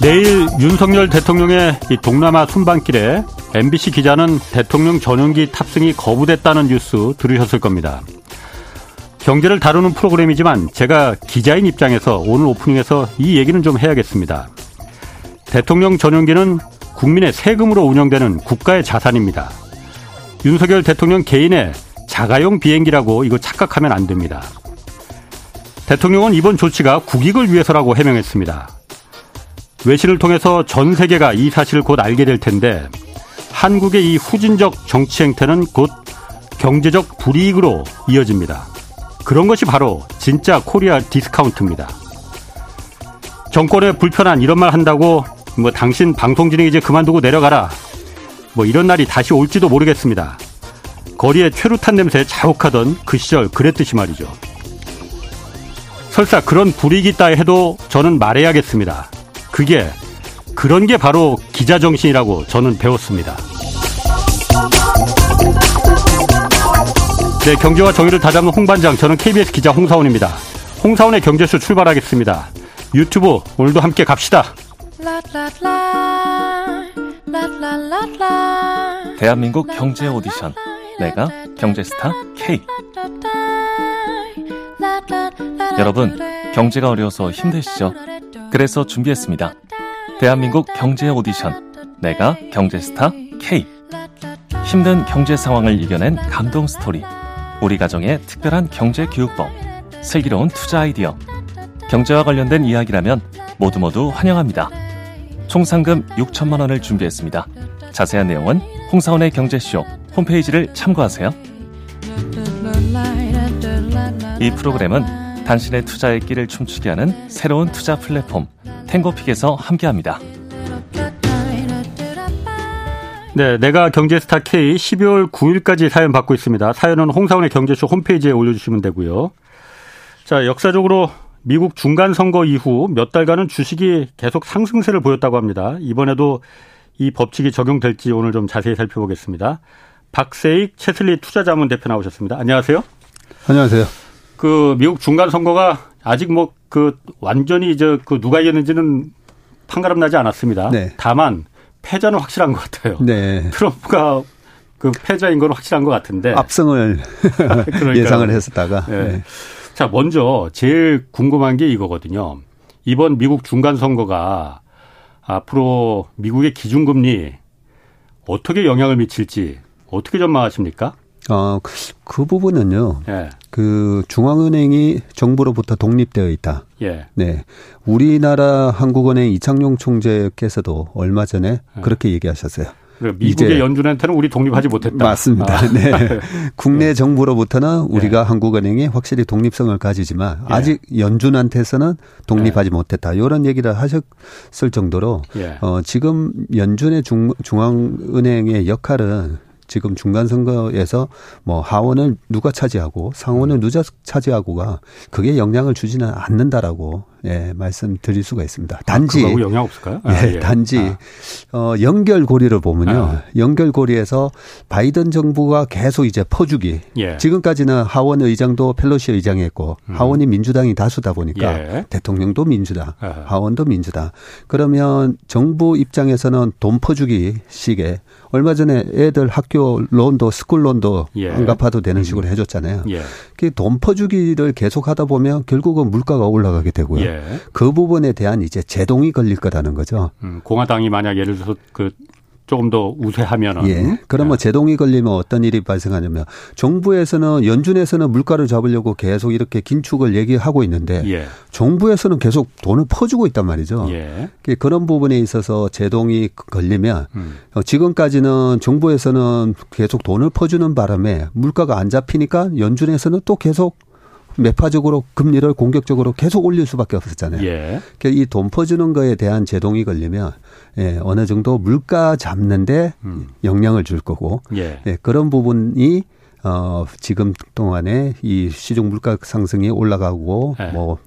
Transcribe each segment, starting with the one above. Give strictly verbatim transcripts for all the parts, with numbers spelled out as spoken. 내일 윤석열 대통령의 이 동남아 순방길에 엠비씨 기자는 대통령 전용기 탑승이 거부됐다는 뉴스 들으셨을 겁니다. 경제를 다루는 프로그램이지만 제가 기자인 입장에서 오늘 오프닝에서 이 얘기는 좀 해야겠습니다. 대통령 전용기는 국민의 세금으로 운영되는 국가의 자산입니다. 윤석열 대통령 개인의 자가용 비행기라고 이거 착각하면 안 됩니다. 대통령은 이번 조치가 국익을 위해서라고 해명했습니다. 외신을 통해서 전 세계가 이 사실을 곧 알게 될 텐데 한국의 이 후진적 정치 행태는 곧 경제적 불이익으로 이어집니다. 그런 것이 바로 진짜 코리아 디스카운트입니다. 정권에 불편한 이런 말 한다고 뭐 당신 방송 진행 이제 그만두고 내려가라 뭐 이런 날이 다시 올지도 모르겠습니다. 거리에 최루탄 냄새에 자욱하던 그 시절 그랬듯이 말이죠. 설사 그런 불이익이 있다 해도 저는 말해야겠습니다. 그게 그런 게 바로 기자 정신이라고 저는 배웠습니다. 네, 경제와 정의를 다잡는 홍반장, 저는 케이비에스 기자 홍사원입니다. 홍사원의 경제쇼 출발하겠습니다. 유튜브 오늘도 함께 갑시다. 대한민국 경제 오디션, 내가 경제스타 K. 여러분, 경제가 어려워서 힘드시죠? 그래서 준비했습니다. 대한민국 경제 오디션, 내가 경제스타 K. 힘든 경제 상황을 이겨낸 감동 스토리, 우리 가정의 특별한 경제 교육법, 슬기로운 투자 아이디어, 경제와 관련된 이야기라면 모두 모두 환영합니다. 총 상금 육천만 원을 준비했습니다. 자세한 내용은 홍사원의 경제쇼 홈페이지를 참고하세요. 이 프로그램은 당신의 투자의 끼를 춤추게 하는 새로운 투자 플랫폼 탱고픽에서 함께합니다. 네, 내가 경제스타 K 십이월 구일까지 사연 받고 있습니다. 사연은 홍사원의 경제쇼 홈페이지에 올려주시면 되고요. 자, 역사적으로 미국 중간선거 이후 몇 달간은 주식이 계속 상승세를 보였다고 합니다. 이번에도 이 법칙이 적용될지 오늘 좀 자세히 살펴보겠습니다. 박세익 체슬리 투자자문 대표 나오셨습니다. 안녕하세요. 안녕하세요. 그 미국 중간 선거가 아직 뭐 그 완전히 이제 그 누가 이겼는지는 판가름 나지 않았습니다. 네. 다만 패자는 확실한 것 같아요. 네. 트럼프가 그 패자인 건 확실한 것 같은데. 압승을 그러니까. 예상을 했었다가. 네. 네. 자, 먼저 제일 궁금한 게 이거거든요. 이번 미국 중간 선거가 앞으로 미국의 기준금리 어떻게 영향을 미칠지 어떻게 전망하십니까? 어, 그 부분은요. 예. 그 중앙은행이 정부로부터 독립되어 있다. 예. 네. 우리나라 한국은행 이창용 총재께서도 얼마 전에 예. 그렇게 얘기하셨어요. 그러니까 미국의 연준한테는 우리 독립하지 못했다. 맞습니다. 아. 네. 국내 정부로부터는 우리가 예. 한국은행이 확실히 독립성을 가지지만 아직 예. 연준한테서는 독립하지 예. 못했다. 이런 얘기를 하셨을 정도로 예. 어, 지금 연준의 중, 중앙은행의 역할은 지금 중간선거에서 뭐 하원을 누가 차지하고 상원을 누가 차지하고가 그게 영향을 주지는 않는다라고 예, 말씀드릴 수가 있습니다. 단지. 아, 영향 없을까요? 아, 예, 예. 단지, 아. 어, 연결고리를 보면요. 아. 연결고리에서 바이든 정부가 계속 이제 퍼주기. 예. 지금까지는 하원 의장도 펠로시 의장이 했고 음. 하원이 민주당이 다수다 보니까 예. 대통령도 민주당, 아. 하원도 민주당. 그러면 정부 입장에서는 돈 퍼주기 식에 얼마 전에 애들 학교 론도 스쿨론도 예. 안 갚아도 되는 음. 식으로 해줬잖아요. 예. 그 돈 퍼주기를 계속 하다 보면 결국은 물가가 올라가게 되고요. 예. 그 부분에 대한 이제 제동이 걸릴 거라는 거죠. 음, 공화당이 만약 예를 들어서 그 조금 더 우세하면은. 예. 그러면 예. 제동이 걸리면 어떤 일이 발생하냐면 정부에서는 연준에서는 물가를 잡으려고 계속 이렇게 긴축을 얘기하고 있는데 예. 정부에서는 계속 돈을 퍼주고 있단 말이죠. 예. 그런 부분에 있어서 제동이 걸리면 음. 지금까지는 정부에서는 계속 돈을 퍼주는 바람에 물가가 안 잡히니까 연준에서는 또 계속 매파적으로 금리를 공격적으로 계속 올릴 수밖에 없었잖아요. 예. 그러니까 이 돈 퍼주는 거에 대한 제동이 걸리면 예, 어느 정도 물가 잡는데 음. 영향을 줄 거고 예. 예, 그런 부분이 어, 지금 동안에 이 시중 물가 상승이 올라가고 예. 뭐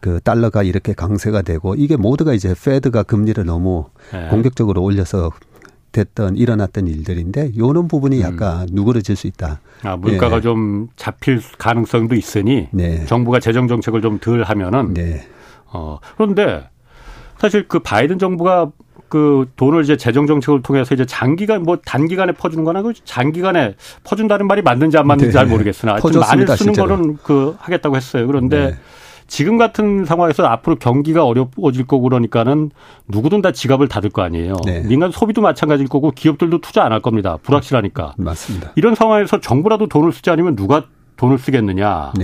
그 달러가 이렇게 강세가 되고 이게 모두가 이제 페드가 금리를 너무 예. 공격적으로 올려서 됐던 일어났던 일들인데 요런 부분이 약간 음. 누그러질 수 있다. 아, 물가가 예. 좀 잡힐 가능성도 있으니 네. 정부가 재정 정책을 좀 덜 하면은. 네. 어, 그런데 사실 그 바이든 정부가 그 돈을 이제 재정 정책을 통해서 이제 장기간 뭐 단기간에 퍼주는 거나 그 장기간에 퍼준다는 말이 맞는지 안 맞는지 네. 잘 모르겠으나 좀 많이 쓰는 진짜로. 거는 그 하겠다고 했어요. 그런데 네. 지금 같은 상황에서 앞으로 경기가 어려워질 거고 그러니까는 누구든 다 지갑을 닫을 거 아니에요. 네. 민간 소비도 마찬가지일 거고 기업들도 투자 안 할 겁니다. 불확실하니까. 맞습니다. 이런 상황에서 정부라도 돈을 쓰지 않으면 누가 돈을 쓰겠느냐라는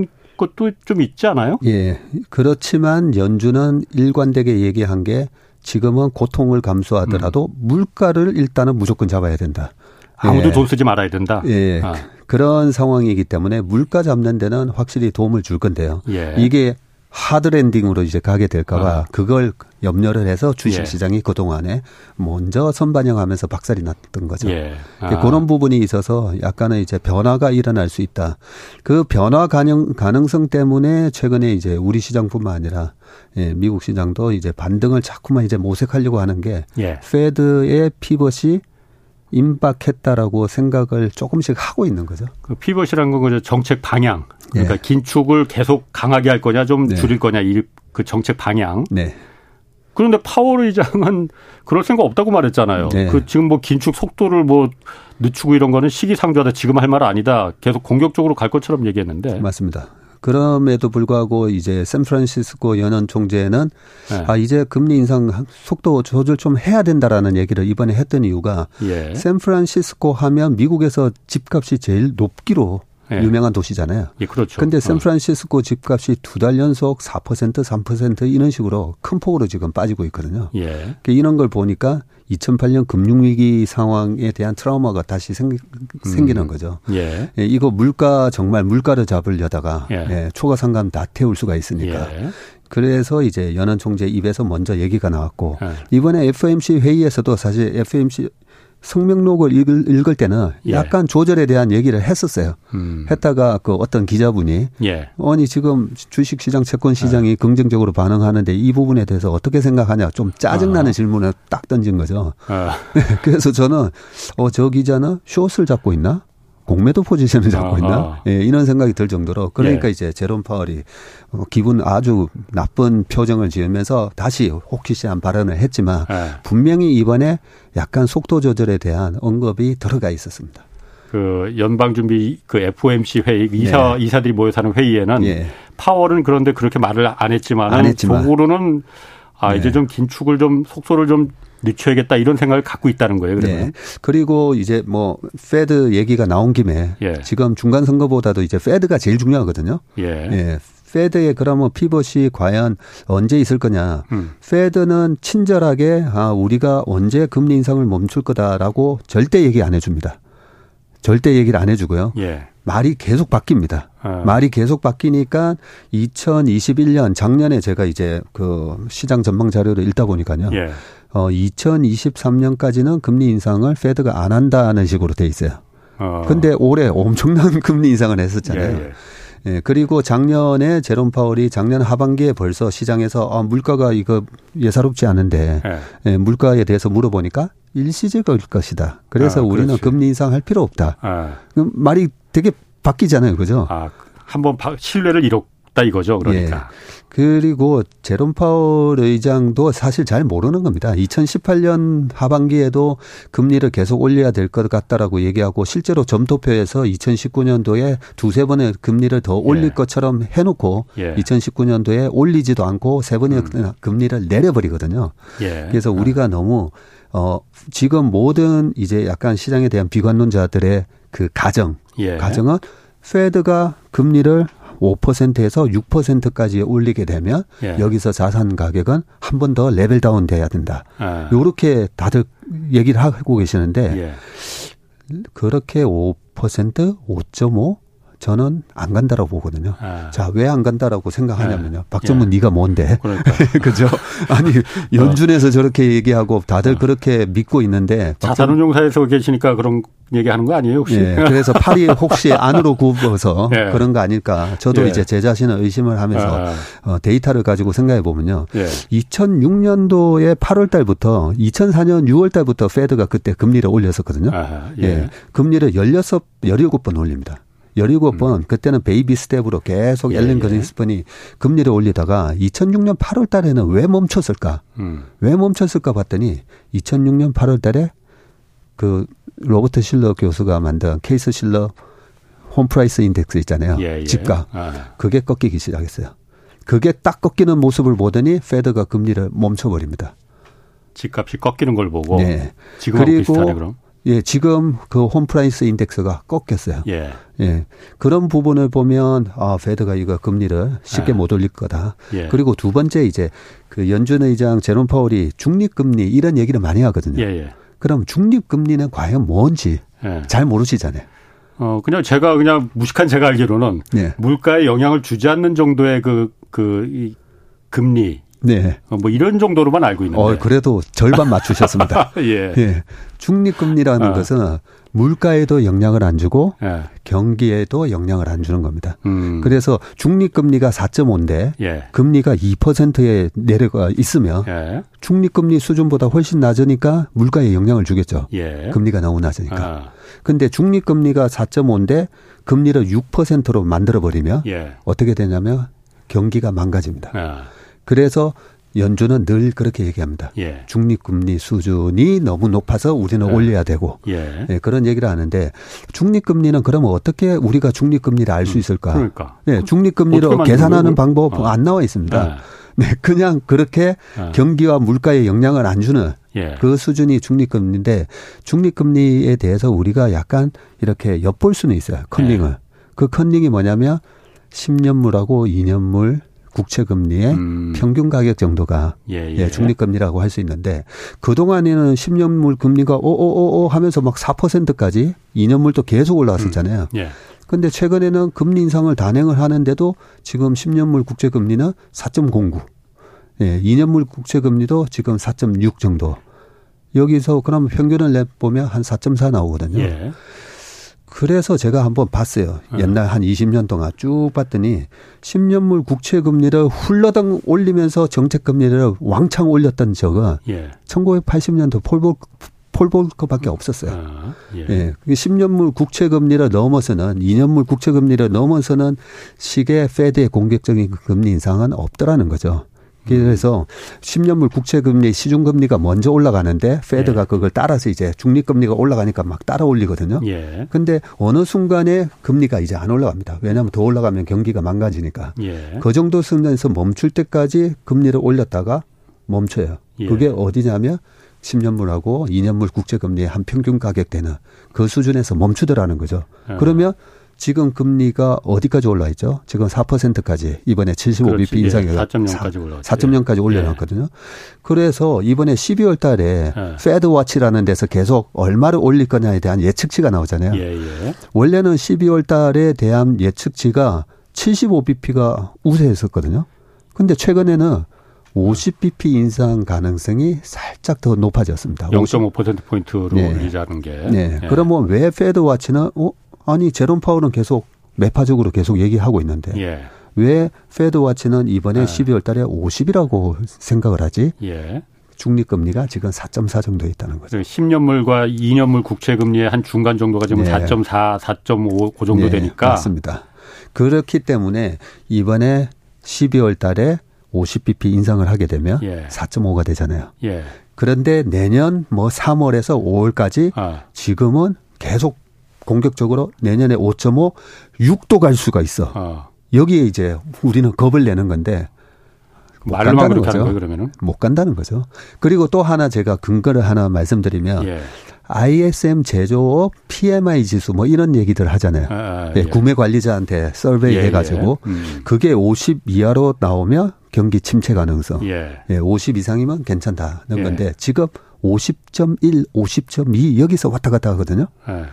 네. 것도 좀 있지 않아요? 예. 그렇지만 연준은 일관되게 얘기한 게 지금은 고통을 감수하더라도 음. 물가를 일단은 무조건 잡아야 된다. 아무도 예. 돈 쓰지 말아야 된다. 예. 아. 그런 상황이기 때문에 물가 잡는 데는 확실히 도움을 줄 건데요. 예. 이게 하드랜딩으로 이제 가게 될까 봐 아. 그걸 염려를 해서 주식시장이 예. 그동안에 먼저 선반영하면서 박살이 났던 거죠. 예. 아. 그런 부분이 있어서 약간의 이제 변화가 일어날 수 있다. 그 변화 가능, 가능성 때문에 최근에 이제 우리 시장뿐만 아니라 예, 미국 시장도 이제 반등을 자꾸만 이제 모색하려고 하는 게 예. 페드의 피벗이 임박했다라고 생각을 조금씩 하고 있는 거죠. 그 피벗이라는 건 이제 정책 방향. 그러니까 네. 긴축을 계속 강하게 할 거냐, 좀 네. 줄일 거냐, 이 그 정책 방향. 네. 그런데 파월 의장은 그럴 생각 없다고 말했잖아요. 네. 그 지금 뭐 긴축 속도를 뭐 늦추고 이런 거는 시기상조하다. 지금 할 말 아니다. 계속 공격적으로 갈 것처럼 얘기했는데. 맞습니다. 그럼에도 불구하고 이제 샌프란시스코 연준 총재는 네. 아 이제 금리 인상 속도 조절 좀 해야 된다라는 얘기를 이번에 했던 이유가 예. 샌프란시스코 하면 미국에서 집값이 제일 높기로 예. 유명한 도시잖아요. 예, 그렇죠. 근데 샌프란시스코 집값이 두 달 연속 사 퍼센트, 삼 퍼센트 이런 식으로 큰 폭으로 지금 빠지고 있거든요. 예. 그러니까 이런 걸 보니까 이천팔 년 금융위기 상황에 대한 트라우마가 다시 생기, 음. 생기는 거죠. 예. 예, 이거 물가 정말 물가를 잡으려다가 예. 예, 초과 상감 다 태울 수가 있으니까. 예. 그래서 이제 연은 총재 입에서 먼저 얘기가 나왔고 예. 이번에 에프오엠씨 회의에서도 사실 에프오엠씨 성명록을 읽을, 읽을 때는 예. 약간 조절에 대한 얘기를 했었어요. 음. 했다가 그 어떤 기자분이 예. 아니 지금 주식시장 채권시장이 예. 긍정적으로 반응하는데 이 부분에 대해서 어떻게 생각하냐 좀 짜증나는 아. 질문을 딱 던진 거죠. 아. 그래서 저는 어, 저 기자는 숏을 잡고 있나? 공매도 포지션을 잡고 있나? 예, 이런 생각이 들 정도로. 그러니까 예. 이제 제롬 파월이 기분 아주 나쁜 표정을 지으면서 다시 호키시한 발언을 했지만 예. 분명히 이번에 약간 속도 조절에 대한 언급이 들어가 있었습니다. 그 연방준비 그 에프오엠씨 회의 이사 예. 이사들이 모여서 하는 회의에는 예. 파월은 그런데 그렇게 말을 안 했지만 안 했지만 속으로는 아 예. 이제 좀 긴축을 좀 속도를 좀 늦춰야겠다 이런 생각을 갖고 있다는 거예요. 그러면. 네. 그리고 이제 뭐 페드 얘기가 나온 김에 예. 지금 중간 선거보다도 이제 페드가 제일 중요하거든요. 예. 예. 페드의 그러면 피벗이 과연 언제 있을 거냐. 음. 페드는 친절하게 아 우리가 언제 금리 인상을 멈출 거다라고 절대 얘기 안 해줍니다. 절대 얘기를 안 해주고요. 예. 말이 계속 바뀝니다. 아. 말이 계속 바뀌니까 이천이십일 년 작년에 제가 이제 그 시장 전망 자료를 읽다 보니까요. 예. 어, 이천이십삼 년까지는 금리 인상을 페드가 안 한다는 식으로 돼 있어요. 그런데 어. 올해 엄청난 금리 인상을 했었잖아요. 예, 예. 예, 그리고 작년에 제롬 파월이 작년 하반기에 벌써 시장에서 아, 물가가 이거 예사롭지 않은데 예. 예, 물가에 대해서 물어보니까 일시적일 것이다. 그래서 아, 우리는 그렇지. 금리 인상할 필요 없다. 아. 말이 되게 바뀌잖아요. 그죠? 아, 한번 신뢰를 잃었다 이거죠. 그러니까. 예. 그리고 제롬 파월 의장도 사실 잘 모르는 겁니다. 이천십팔 년 하반기에도 금리를 계속 올려야 될 것 같다라고 얘기하고 실제로 점도표에서 이천십구 년도에 두세 번의 금리를 더 올릴 예. 것처럼 해놓고 예. 이천십구 년도에 올리지도 않고 세 번의 음. 금리를 내려버리거든요. 예. 그래서 우리가 음. 너무 어, 지금 모든 이제 약간 시장에 대한 비관론자들의 그 가정, 예. 가정은 페드가 금리를 오 퍼센트에서 육 퍼센트까지 올리게 되면 예. 여기서 자산 가격은 한 번 더 레벨 다운 돼야 된다. 아. 요렇게 다들 얘기를 하고 계시는데 예. 그렇게 오 퍼센트, 오 점 오 저는 안 간다라고 보거든요. 아. 자, 왜 안 간다라고 생각하냐면요. 박정문 예. 네가 뭔데? 그러니까. 그죠? 아니 연준에서 어. 저렇게 얘기하고 다들 어. 그렇게 믿고 있는데 자산운용사에서 계시니까 그런 얘기하는 거 아니에요 혹시? 예. 그래서 팔이 혹시 안으로 굽어서 예. 그런 거 아닐까? 저도 예. 이제 제 자신을 의심을 하면서 아. 어, 데이터를 가지고 생각해 보면요. 예. 이천육 년도에 팔월 달부터 이천사 년 유월 달부터 페드가 그때 금리를 올렸었거든요. 아. 예. 예. 금리를 십육, 십칠 번 올립니다. 열일곱 번 음. 그때는 베이비 스텝으로 계속 앨런 그린스펀이 예, 예. 금리를 올리다가 이천육 년 팔월 달에는 왜 멈췄을까? 음. 왜 멈췄을까 봤더니 이천육 년 팔월 달에 그 로버트 실러 교수가 만든 케이스 실러 홈프라이스 인덱스 있잖아요. 예, 예. 집값. 아. 그게 꺾이기 시작했어요. 그게 딱 꺾이는 모습을 보더니 페드가 금리를 멈춰버립니다. 집값이 꺾이는 걸 보고. 네. 지금하고 비슷하네 그럼. 예, 지금 그 홈프라이스 인덱스가 꺾였어요. 예. 예. 그런 부분을 보면, 아, 페드가 이거 금리를 쉽게 예. 못 올릴 거다. 예. 그리고 두 번째 이제 그 연준 의장 제롬 파월이 중립금리 이런 얘기를 많이 하거든요. 예, 예. 그럼 중립금리는 과연 뭔지 예. 잘 모르시잖아요. 어, 그냥 제가 그냥 무식한 제가 알기로는 예. 물가에 영향을 주지 않는 정도의 그, 그, 이 금리. 네, 뭐 이런 정도로만 알고 있는데. 어, 그래도 절반 맞추셨습니다. 예. 예, 중립금리라는 어. 것은 물가에도 영향을 안 주고 예. 경기에도 영향을 안 주는 겁니다. 음. 그래서 중립금리가 사 점 오인데 예. 금리가 이 퍼센트에 내려가 있으면 예. 중립금리 수준보다 훨씬 낮으니까 물가에 영향을 주겠죠. 예. 금리가 너무 낮으니까. 그런데 아. 중립금리가 사 점 오인데 금리를 육 퍼센트로 만들어버리면 예. 어떻게 되냐면 경기가 망가집니다. 아. 그래서 연준은 늘 그렇게 얘기합니다. 예. 중립금리 수준이 너무 높아서 우리는 예. 올려야 되고 예. 예, 그런 얘기를 하는데 중립금리는 그러면 어떻게 우리가 중립금리를 알 수 있을까? 그러니까. 예, 중립금리를 계산하는 방법 어. 안 나와 있습니다. 예. 네, 그냥 그렇게 예. 경기와 물가에 영향을 안 주는 예. 그 수준이 중립금리인데 중립금리에 대해서 우리가 약간 이렇게 엿볼 수는 있어요. 컨닝을. 예. 그 컨닝이 뭐냐면 십 년물하고 이 년물. 국채금리의 음. 평균 가격 정도가 예, 예. 예, 중립금리라고 할 수 있는데 그동안에는 십 년물 금리가 오오오오 하면서 막 사 퍼센트까지 이 년물도 계속 올라왔었잖아요. 그런데 음. 예. 최근에는 금리 인상을 단행을 하는데도 지금 십 년물 국채금리는 사 점 공구 예, 이 년물 국채금리도 지금 사 점 육 정도. 여기서 그럼 평균을 내보면 한 사 점 사 나오거든요. 예. 그래서 제가 한번 봤어요. 옛날 한 이십 년 동안 쭉 봤더니 십 년물 국채금리를 훌러덩 올리면서 정책금리를 왕창 올렸던 적은 예. 천구백팔십 년도 폴 볼커, 폴 볼커밖에 없었어요. 아, 예. 예. 십 년물 국채금리를 넘어서는 이 년물 국채금리를 넘어서는 식의 페드의 공격적인 금리 인상은 없더라는 거죠. 그래서 십 년물 국채금리 시중금리가 먼저 올라가는데 페드가 예. 그걸 따라서 이제 중립금리가 올라가니까 막 따라 올리거든요. 그런데 예. 어느 순간에 금리가 이제 안 올라갑니다. 왜냐하면 더 올라가면 경기가 망가지니까. 예. 그 정도 수준에서 멈출 때까지 금리를 올렸다가 멈춰요. 예. 그게 어디냐면 십 년물하고 이 년물 국채금리의 한 평균 가격대는 그 수준에서 멈추더라는 거죠. 아. 그러면 지금 금리가 어디까지 올라 있죠? 지금 사 퍼센트까지 이번에 칠십오 비피 인상해서 사 점 영까지 올라 사 점 영까지 올려놨거든요. 예. 그래서 이번에 십이월 달에 예. 페드워치라는 데서 계속 얼마를 올릴 거냐에 대한 예측치가 나오잖아요. 예예. 원래는 십이월 달에 대한 예측치가 칠십오 비피가 우세했었거든요. 근데 최근에는 오십 비피 인상 가능성이 살짝 더 높아졌습니다. 영 점 오 퍼센트포인트로 네. 올리자는 게. 네. 예. 그러면 왜 페드워치는 어? 아니 제롬 파월은 계속 매파적으로 계속 얘기하고 있는데 예. 왜 페드워치는 이번에 예. 십이월 달에 오십이라고 생각을 하지 예. 중립금리가 지금 사 점 사 정도에 있다는 거죠. 십 년물과 이 년물 국채금리의 한 중간 정도가 지금 네. 사 점 사, 사 점 오 그 정도 네, 되니까. 맞습니다. 그렇기 때문에 이번에 십이월 달에 오십 비피 인상을 하게 되면 예. 사 점 오가 되잖아요. 예. 그런데 내년 뭐 삼월에서 오월까지 아. 지금은 계속 공격적으로 내년에 오 점 오, 육도 갈 수가 있어. 어. 여기에 이제 우리는 겁을 내는 건데 못 간다는 거죠. 거예요, 그러면은? 못 간다는 거죠. 그리고 또 하나 제가 근거를 하나 말씀드리면 예. 아이에스엠 제조업 피엠아이 지수 뭐 이런 얘기들 하잖아요. 아, 아, 예. 예, 구매 관리자한테 서베이 예, 해가지고 예. 음. 그게 오십 이하로 나오면 경기 침체 가능성. 예. 예, 오십 이상이면 괜찮다는 예. 건데 지금 오십 점 일, 오십 점 이 여기서 왔다 갔다 하거든요. 예.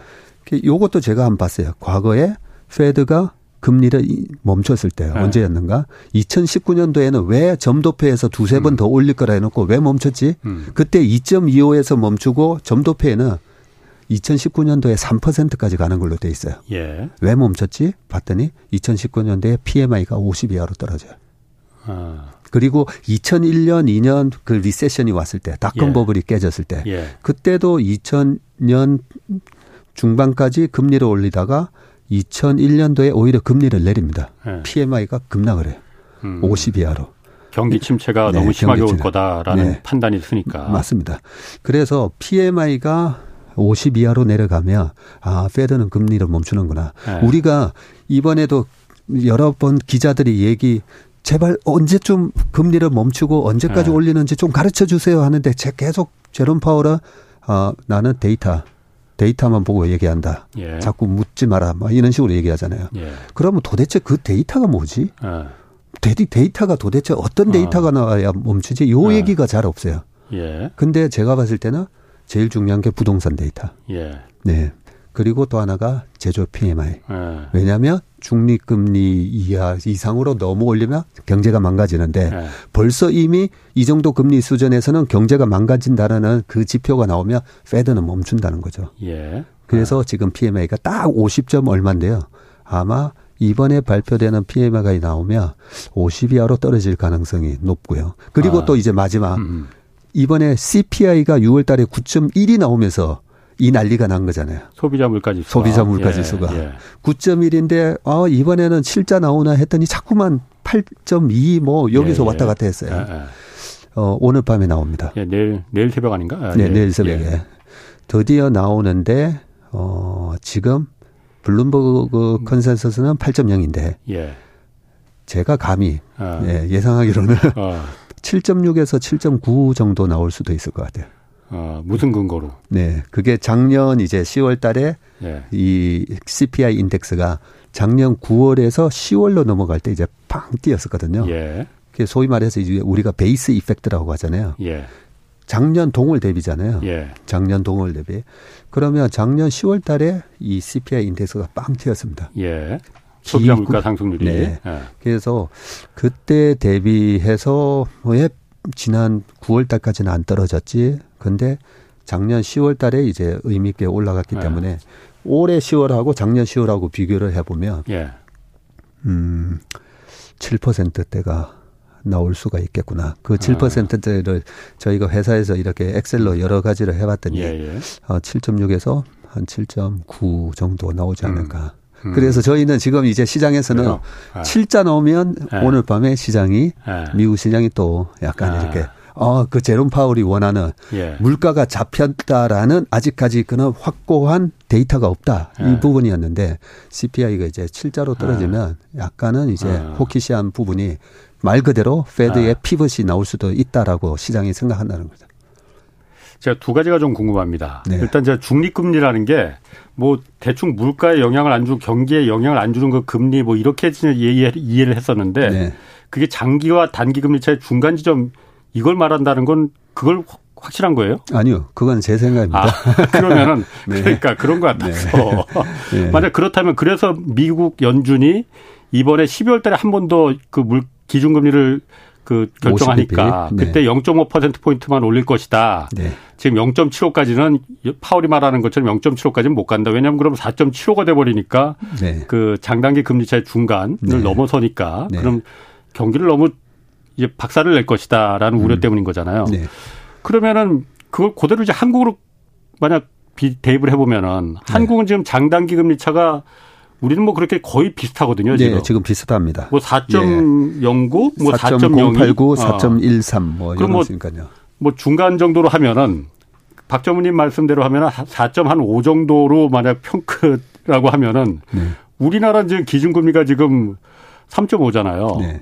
요것도 제가 한번 봤어요. 과거에 페드가 금리를 멈췄을 때 네. 언제였는가? 이천십구 년도에는 왜 점도표에서 두세 번 더 음. 올릴 거라 해놓고 왜 멈췄지? 음. 그때 이 점 이오에서 멈추고 점도표에는 이천십구 년도에 삼 퍼센트까지 가는 걸로 돼 있어요. 예. 왜 멈췄지? 봤더니 이천십구 년도에 피엠아이가 오십 이하로 떨어져요. 아. 그리고 이천일 년, 이 년 그 리세션이 왔을 때 닷컴버블이 예. 깨졌을 때 예. 그때도 이천 년 중반까지 금리를 올리다가 이천일 년도에 오히려 금리를 내립니다. 네. 피엠아이가 급락을 해요. 음. 오십 이하로. 경기 침체가 네, 너무 심하게 올 거다라는 네. 판단이 있으니까. 맞습니다. 그래서 피엠아이가 오십 이하로 내려가면 아, 페드는 금리를 멈추는구나. 네. 우리가 이번에도 여러 번 기자들이 얘기 제발 언제쯤 금리를 멈추고 언제까지 네. 올리는지 좀 가르쳐 주세요 하는데 계속 제롬 파월은 아, 나는 데이터. 데이터만 보고 얘기한다. 예. 자꾸 묻지 마라. 막 이런 식으로 얘기하잖아요. 예. 그러면 도대체 그 데이터가 뭐지? 아. 데이터가 도대체 어떤 데이터가 나와야 멈추지? 요 아. 얘기가 잘 없어요. 예. 근데 제가 봤을 때는 제일 중요한 게 부동산 데이터. 예. 네. 그리고 또 하나가 제조 피엠아이. 아. 왜냐하면 중립금리 이하 이상으로 너무 올리면 경제가 망가지는데 아. 벌써 이미 이 정도 금리 수준에서는 경제가 망가진다라는 그 지표가 나오면 페드는 멈춘다는 거죠. 예. 그래서 아. 지금 피엠아이가 딱 오십 점 얼마인데요. 아마 이번에 발표되는 피엠아이가 나오면 오십 이하로 떨어질 가능성이 높고요. 그리고 아. 또 이제 마지막 음. 이번에 씨피아이가 유월 달에 구 점 일이 나오면서 이 난리가 난 거잖아요. 소비자 물가 지수. 소비자 물가 지수가. 예, 예. 구 점 일인데 어, 이번에는 칠자 나오나 했더니 자꾸만 팔 점 이 뭐 여기서 예, 예. 왔다 갔다 했어요. 예, 예. 어, 오늘 밤에 나옵니다. 예, 내일 내일 새벽 아닌가? 아, 네, 예, 내일 새벽에. 예. 드디어 나오는데 어, 지금 블룸버그 컨센서스는 팔 점 영인데 예. 제가 감히 아. 예, 예상하기로는 아. 칠 점 육에서 칠 점 구 정도 나올 수도 있을 것 같아요. 어, 무슨 근거로? 네, 그게 작년 이제 시월 달에 예. 이 씨피아이 인덱스가 작년 구월에서 시월로 넘어갈 때 이제 팡 뛰었었거든요. 예. 그게 소위 말해서 이제 우리가 베이스 이펙트라고 하잖아요. 예. 작년 동월 대비잖아요. 예. 작년 동월 대비. 그러면 작년 시월 달에 이 씨피아이 인덱스가 빵 튀었습니다. 예. 소비자 물가 상승률이. 네. 예. 그래서 그때 대비해서 왜 지난 구월 달까지는 안 떨어졌지? 근데 작년 시월 달에 이제 의미 있게 올라갔기 예. 때문에 올해 시월하고 작년 시월하고 비교를 해보면 예. 음, 칠 퍼센트대가 나올 수가 있겠구나. 그 칠 퍼센트대를 아. 저희가 회사에서 이렇게 엑셀로 여러 가지를 해봤더니 예, 예. 어, 칠 점 육에서 한 칠 점 구 정도 나오지 않을까. 음. 음. 그래서 저희는 지금 이제 시장에서는 아. 칠자 나오면 아. 오늘 밤에 시장이 아. 미국 시장이 또 약간 아. 이렇게 어, 그 제롬 파월이 원하는 예. 물가가 잡혔다라는 아직까지 그는 확고한 데이터가 없다 예. 이 부분이었는데 씨피아이가 이제 칠자로 떨어지면 아. 약간은 이제 아. 호키시한 부분이 말 그대로 페드의 아. 피벗이 나올 수도 있다라고 시장이 생각한다는 거죠. 제가 두 가지가 좀 궁금합니다. 네. 일단 제가 중립금리라는 게 뭐 대충 물가에 영향을 안 주고 경기에 영향을 안 주는 그 금리 뭐 이렇게 이해를 했었는데 네. 그게 장기와 단기금리 차의 중간 지점 이걸 말한다는 건 그걸 확실한 거예요? 아니요. 그건 제 생각입니다. 아, 그러면은 네. 그러니까 그런 것 같아서. 네. 네. 만약 그렇다면 그래서 미국 연준이 이번에 십이월 달에 한 번 더 그 물 기준금리를 그 결정하니까 오십 비피? 그때 네. 영 점 오 퍼센트포인트만 올릴 것이다. 네. 지금 영 점 칠오까지는 파월이 말하는 것처럼 영 점 칠오까지는 못 간다. 왜냐하면 그럼 사 점 칠오가 돼버리니까 네. 그 장단기 금리차의 중간을 네. 넘어서니까 네. 그럼 경기를 너무 이제 박살을 낼 것이다라는 음. 우려 때문인 거잖아요. 네. 그러면은 그걸 그대로 이제 한국으로 만약 비, 대입을 해보면은 네. 한국은 지금 장단기 금리 차가 우리는 뭐 그렇게 거의 비슷하거든요. 지금, 네, 지금 비슷합니다. 뭐 사 점 영구, 예. 뭐 사 점 영팔구, 사 점 일삼 뭐 이런 거니까요. 뭐 중간 정도로 하면은 박정우님 말씀대로 하면은 사 점 오 정도로 만약 평크라고 하면은 네. 우리나라 지금 기준금리가 지금 삼 점 오잖아요. 네.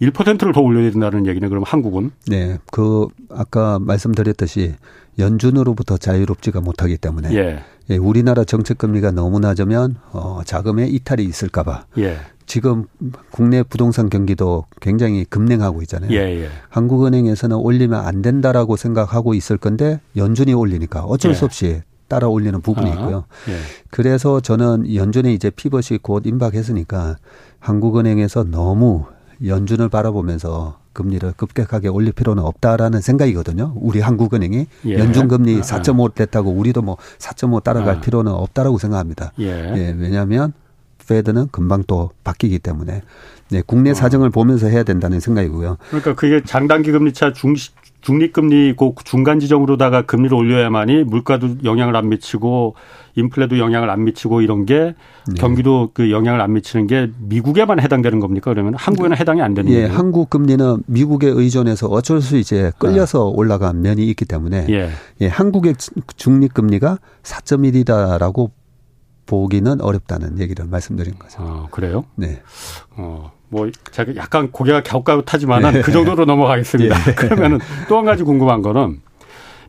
일 퍼센트를 더 올려야 된다는 얘기는 그럼 한국은? 네. 그 아까 말씀드렸듯이 연준으로부터 자유롭지가 못하기 때문에 예. 예, 우리나라 정책금리가 너무 낮으면 어, 자금의 이탈이 있을까 봐. 예. 지금 국내 부동산 경기도 굉장히 급냉하고 있잖아요. 예, 예. 한국은행에서는 올리면 안 된다라고 생각하고 있을 건데 연준이 올리니까 어쩔 예. 수 없이 따라 올리는 부분이 아, 있고요. 예. 그래서 저는 연준의 이제 피벗이 곧 임박했으니까 한국은행에서 너무 연준을 바라보면서 금리를 급격하게 올릴 필요는 없다라는 생각이거든요. 우리 한국은행이 예. 연준금리 사 점 오 됐다고 우리도 뭐 사 점 오 따라갈 아. 필요는 없다라고 생각합니다. 예. 예, 왜냐하면 페드는 금방 또 바뀌기 때문에 네, 국내 사정을 어. 보면서 해야 된다는 생각이고요. 그러니까 그게 장단기 금리차 중시, 중립금리 그 중간 지점으로다가 금리를 올려야만이 물가도 영향을 안 미치고 인플레도 영향을 안 미치고 이런 게 네. 경기도 그 영향을 안 미치는 게 미국에만 해당되는 겁니까? 그러면 한국에는 해당이 안 되는 거예요? 예, 한국 금리는 미국에 의존해서 어쩔 수 이제 끌려서 네. 올라간 면이 있기 때문에 예. 예, 한국의 중립금리가 사 점 일이다라고 보기는 어렵다는 얘기를 말씀드린 거죠. 아, 그래요? 네. 어. 뭐 제가 약간 고개가 갸웃갸웃하지만 네. 그 정도로 넘어가겠습니다. 네. 그러면 또 한 가지 궁금한 거는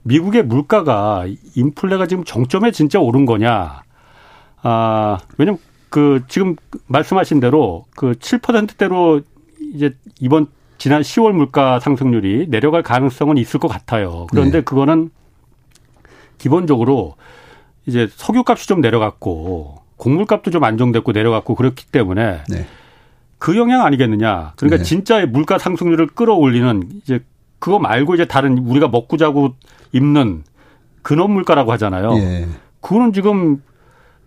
미국의 물가가 인플레가 지금 정점에 진짜 오른 거냐. 아, 왜냐면 그 지금 말씀하신 대로 그 칠 퍼센트대로 이제 이번 지난 시월 물가 상승률이 내려갈 가능성은 있을 것 같아요. 그런데 네. 그거는 기본적으로 이제 석유값이 좀 내려갔고 곡물값도 좀 안정됐고 내려갔고 그렇기 때문에 네. 그 영향 아니겠느냐. 그러니까 네. 진짜 물가 상승률을 끌어올리는 이제 그거 말고 이제 다른 우리가 먹고 자고 입는 근원 물가라고 하잖아요. 네. 그거는 지금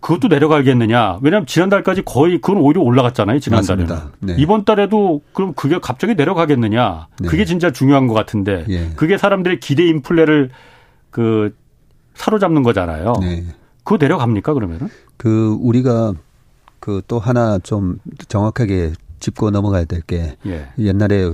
그것도 내려가겠느냐. 왜냐하면 지난달까지 거의 그건 오히려 올라갔잖아요. 지난달에는. 네. 이번 달에도 그럼 그게 갑자기 내려가겠느냐. 네. 그게 진짜 중요한 것 같은데 네. 그게 사람들의 기대 인플레를 그 사로잡는 거잖아요. 네. 그거 내려갑니까 그러면은? 그 우리가 그 또 하나 좀 정확하게 짚고 넘어가야 될 게 예. 옛날에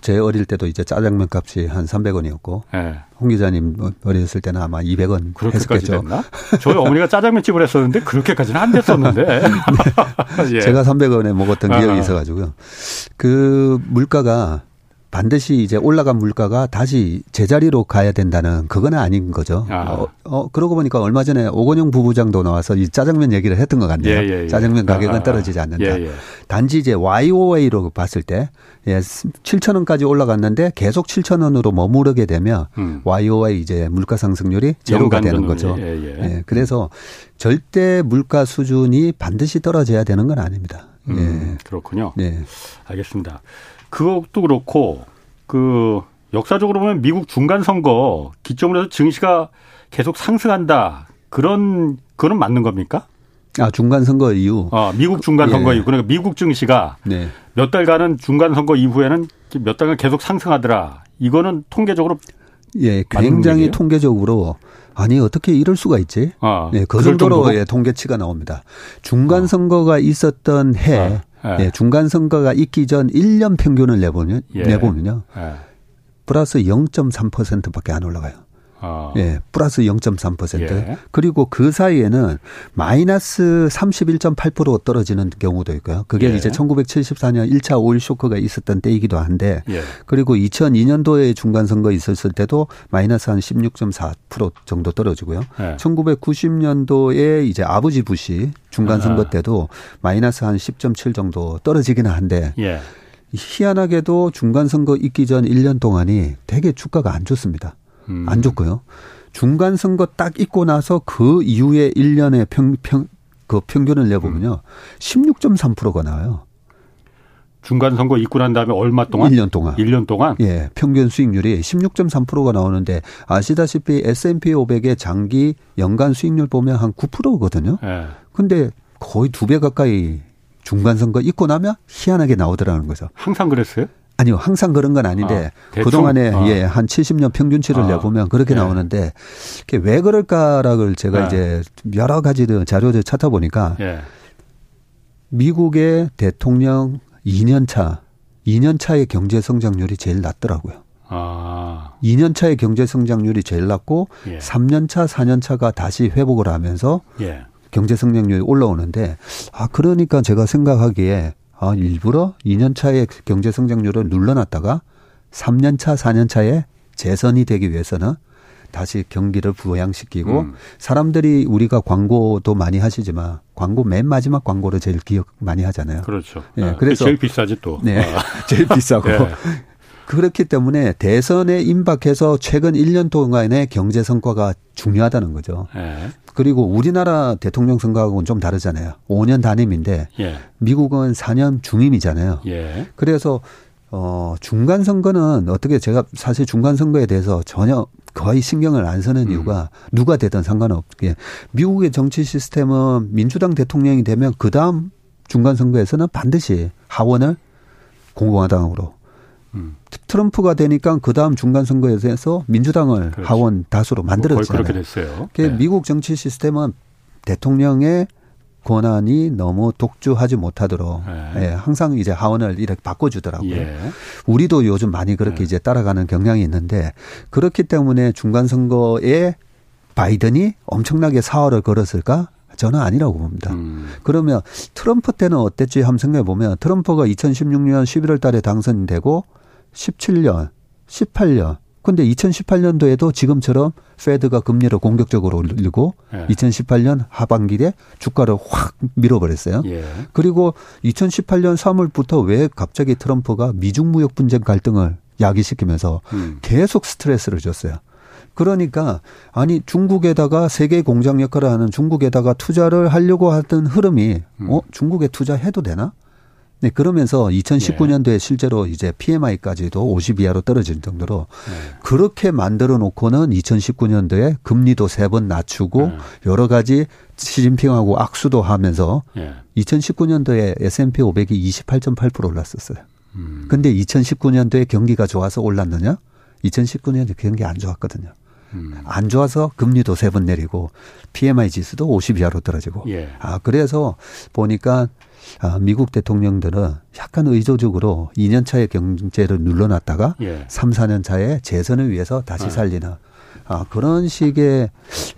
제 어릴 때도 이제 짜장면 값이 한 삼백 원이었고 예. 홍 기자님 어렸을 때는 아마 이백 원 했었겠죠. 됐나? 저희 어머니가 짜장면집을 했었는데 그렇게까지는 안 됐었는데. 예. 제가 삼백 원에 먹었던 기억이 있어가지고요. 그 물가가 반드시 이제 올라간 물가가 다시 제자리로 가야 된다는 그건 아닌 거죠. 아. 어, 어, 그러고 보니까 얼마 전에 오건영 부부장도 나와서 이 짜장면 얘기를 했던 것 같네요. 예, 예, 예. 짜장면 가격은 아. 떨어지지 않는다. 예, 예. 단지 이제 와이오와이로 봤을 때 예, 칠천 원까지 올라갔는데 계속 칠천 원으로 머무르게 되면 음. 와이오와이 이제 물가 상승률이 제로가 되는 거죠. 예, 예. 예, 그래서 절대 물가 수준이 반드시 떨어져야 되는 건 아닙니다. 예. 음, 그렇군요. 예. 알겠습니다. 그것도 그렇고 그 역사적으로 보면 미국 중간 선거 기점으로 해서 증시가 계속 상승한다. 그런 그건 맞는 겁니까? 아 중간 선거 이후. 아 미국 중간 예. 선거 이후. 그러니까 미국 증시가 네. 몇 달간은 중간 선거 이후에는 몇 달간 계속 상승하더라. 이거는 통계적으로 예 굉장히 통계적으로. 아니 어떻게 이럴 수가 있지? 아, 네, 그 정도로의 통계치가 나옵니다. 중간 선거가 아. 있었던 해. 아. 예. 예, 중간 선거가 있기 전 일 년 평균을 내보면, 예. 내보면요. 예. 플러스 영 점 삼 퍼센트밖에 안 올라가요. 아. 예, 플러스 영 점 삼 퍼센트. 예. 그리고 그 사이에는 마이너스 삼십일 점 팔 퍼센트 떨어지는 경우도 있고요. 그게 예. 이제 천구백칠십사 년 일 차 오일 쇼크가 있었던 때이기도 한데, 예. 그리고 이천이 년도에 중간 선거 있었을 때도 마이너스 한 십육 점 사 퍼센트 정도 떨어지고요. 예. 천구백구십 년도에 이제 아버지 부시 중간 선거 때도 마이너스 한 십 점 칠 정도 떨어지기는 한데, 예. 희한하게도 중간 선거 있기 전 일 년 동안이 되게 주가가 안 좋습니다. 음. 안 좋고요. 중간 선거 딱 있고 나서 그 이후에 일 년의 평, 평, 그 평균을 내보면요. 십육 점 삼 퍼센트가 나와요. 중간 선거 있고 난 다음에 얼마 동안? 일 년 동안. 일 년 동안? 예. 평균 수익률이 십육 점 삼 퍼센트가 나오는데 아시다시피 에스 앤 피 오백의 장기 연간 수익률 보면 한 구 퍼센트거든요. 예. 근데 거의 두 배 가까이 중간 선거 있고 나면 희한하게 나오더라는 거죠. 항상 그랬어요? 아니요. 항상 그런 건 아닌데 아, 그동안에 아. 예, 한 칠십 년 평균치를 아. 내보면 그렇게 예. 나오는데 그게 왜 그럴까라고 제가 예. 이제 여러 가지 자료를 찾아보니까 예. 미국의 대통령 이 년 차, 이 년 차의 경제 성장률이 제일 낮더라고요. 아. 이 년 차의 경제 성장률이 제일 낮고 예. 삼 년 차, 사 년 차가 다시 회복을 하면서 예. 경제 성장률이 올라오는데 아 그러니까 제가 생각하기에 아, 일부러 이 년 차의 경제 성장률을 눌러놨다가 삼 년 차, 사 년 차에 재선이 되기 위해서는 다시 경기를 부양시키고 음. 사람들이 우리가 광고도 많이 하시지만 광고 맨 마지막 광고를 제일 기억 많이 하잖아요. 그렇죠. 예, 네. 그래서 제일 비싸지 또. 네, 아. 제일 비싸고. 네. 그렇기 때문에 대선에 임박해서 최근 일 년 동안의 경제 성과가 중요하다는 거죠. 네. 그리고 우리나라 대통령 선거하고는 좀 다르잖아요. 오 년 단임인데 예. 미국은 사 년 중임이잖아요. 예. 그래서 어 중간 선거는 어떻게 제가 사실 중간 선거에 대해서 전혀 거의 신경을 안 쓰는 이유가 음. 누가 되든 상관없게 미국의 정치 시스템은 민주당 대통령이 되면 그다음 중간 선거에서는 반드시 하원을 공화당으로 음. 트럼프가 되니까 그다음 중간선거에서 민주당을 그렇지. 하원 다수로 만들었잖아요. 뭐 거의 그렇게 됐어요. 네. 미국 정치 시스템은 대통령의 권한이 너무 독주하지 못하도록 네. 예, 항상 이제 하원을 이렇게 바꿔주더라고요. 예. 우리도 요즘 많이 그렇게 네. 이제 따라가는 경향이 있는데, 그렇기 때문에 중간선거에 바이든이 엄청나게 사활을 걸었을까? 저는 아니라고 봅니다. 음. 그러면 트럼프 때는 어땠지 한번 생각해 보면, 트럼프가 이천십육 년 십일월 달에 당선되고 십칠 년, 십팔 년. 근데 이천십팔 년도에도 지금처럼 페드가 금리를 공격적으로 올리고 예. 이천십팔 년 하반기에 주가를 확 밀어버렸어요. 예. 그리고 이천십팔 년 삼월부터 왜 갑자기 트럼프가 미중 무역 분쟁 갈등을 야기시키면서 음. 계속 스트레스를 줬어요. 그러니까 아니 중국에다가 세계 공장 역할을 하는 중국에다가 투자를 하려고 하던 흐름이 음. 어 중국에 투자해도 되나? 네, 그러면서 이천십구 년도에 예. 실제로 이제 피엠아이까지도 오십 이하로 떨어질 정도로 예. 그렇게 만들어 놓고는 이천십구 년도에 금리도 세 번 낮추고 예. 여러 가지 시진핑하고 악수도 하면서 예. 이천십구 년도에 에스 앤 피 오백이 이십팔 점 팔 퍼센트 올랐었어요. 음. 근데 이천십구 년도에 경기가 좋아서 올랐느냐? 이천십구 년도에 경기 안 좋았거든요. 음. 안 좋아서 금리도 세 번 내리고 피엠아이 지수도 오십 이하로 떨어지고. 예. 아, 그래서 보니까 아, 미국 대통령들은 약간 의도적으로 이 년 차의 경제를 눌러놨다가 예. 삼, 사 년 차에 재선을 위해서 다시 살리는 예. 아, 그런 식의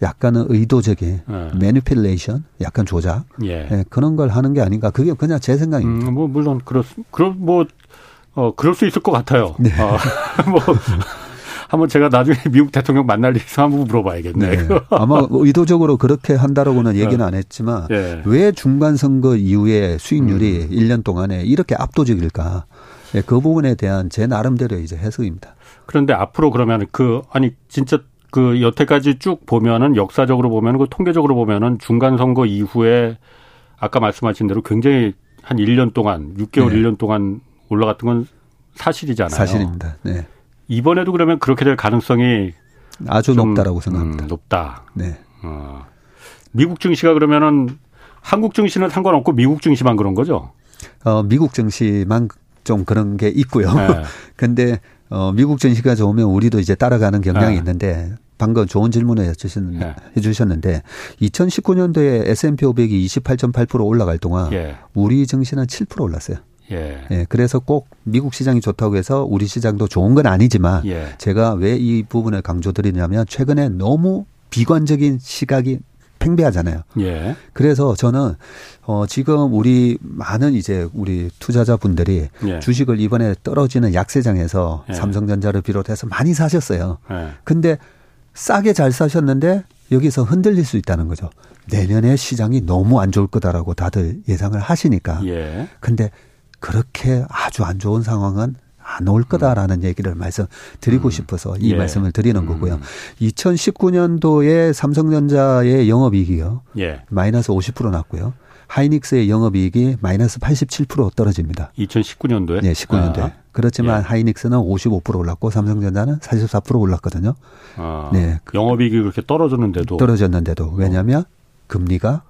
약간은 의도적인 예. 매니플레이션, 약간 조작 예. 예, 그런 걸 하는 게 아닌가. 그게 그냥 제 생각입니다. 음, 뭐 물론 그렇 그럼 뭐 어, 그럴 수 있을 것 같아요. 네. 어, 뭐. 한번 제가 나중에 미국 대통령 만날 일에서 한번 물어봐야겠네요. 네. 아마 의도적으로 그렇게 한다라고는 얘기는 안 했지만 네. 왜 중간선거 이후에 수익률이 음. 일 년 동안에 이렇게 압도적일까. 네, 그 부분에 대한 제 나름대로 이제 해석입니다. 그런데 앞으로 그러면 그 아니 진짜 그 여태까지 쭉 보면은 역사적으로 보면은 그 통계적으로 보면은 중간선거 이후에 아까 말씀하신 대로 굉장히 한 일 년 동안 육 개월 네. 일 년 동안 올라갔던 건 사실이잖아요. 사실입니다. 네. 이번에도 그러면 그렇게 될 가능성이 아주 높다라고 생각합니다. 음, 높다. 네. 어. 미국 증시가 그러면은 한국 증시는 상관없고 미국 증시만 그런 거죠? 어, 미국 증시만 좀 그런 게 있고요. 그런데 네. 어, 미국 증시가 좋으면 우리도 이제 따라가는 경향이 네. 있는데 방금 좋은 질문을 해주셨는데, 네. 해주셨는데 이천십구 년도에 에스 앤 피 오백이 이십팔 점 팔 퍼센트 올라갈 동안 예. 우리 증시는 칠 퍼센트 올랐어요. 예. 예. 그래서 꼭 미국 시장이 좋다고 해서 우리 시장도 좋은 건 아니지만 예. 제가 왜 이 부분을 강조드리냐면 최근에 너무 비관적인 시각이 팽배하잖아요. 예. 그래서 저는 어 지금 우리 많은 이제 우리 투자자분들이 예. 주식을 이번에 떨어지는 약세장에서 예. 삼성전자를 비롯해서 많이 사셨어요. 예. 근데 싸게 잘 사셨는데 여기서 흔들릴 수 있다는 거죠. 내년에 시장이 너무 안 좋을 거다라고 다들 예상을 하시니까. 예. 근데 그렇게 아주 안 좋은 상황은 안 올 거다라는 얘기를 말씀드리고 음. 싶어서 이 예. 말씀을 드리는 거고요. 음. 이천십구 년도에 삼성전자의 영업이익이요. 예. 마이너스 오십 퍼센트 났고요. 하이닉스의 영업이익이 마이너스 팔십칠 퍼센트 떨어집니다. 이천십구 년도에? 네. 십구 년도에. 아. 그렇지만 예. 하이닉스는 오십오 퍼센트 올랐고 삼성전자는 사십사 퍼센트 올랐거든요. 아. 네. 영업이익이 그렇게 떨어졌는데도. 떨어졌는데도. 왜냐하면 어. 금리가.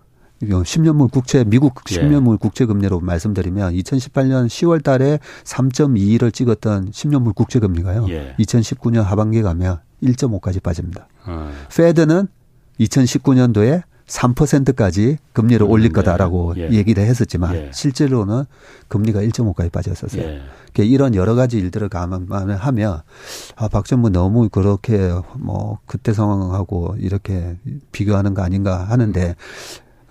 십 년물 국채, 미국 십 년물 예. 국채 금리로 말씀드리면 이천십팔 년 시월 달에 삼 점 이이를 찍었던 십 년물 국채 금리가요. 예. 이천십구 년 하반기에 가면 일 점 오까지 빠집니다. 음. 페드는 이천십구 년도에 삼 퍼센트까지 금리를 음, 올릴 거다라고 예. 얘기를 했었지만 예. 실제로는 금리가 일 점 오까지 빠졌었어요. 예. 그러니까 이런 여러 가지 일들을 감안하면 아, 박 전무 너무 그렇게 뭐 그때 상황하고 이렇게 비교하는 거 아닌가 하는데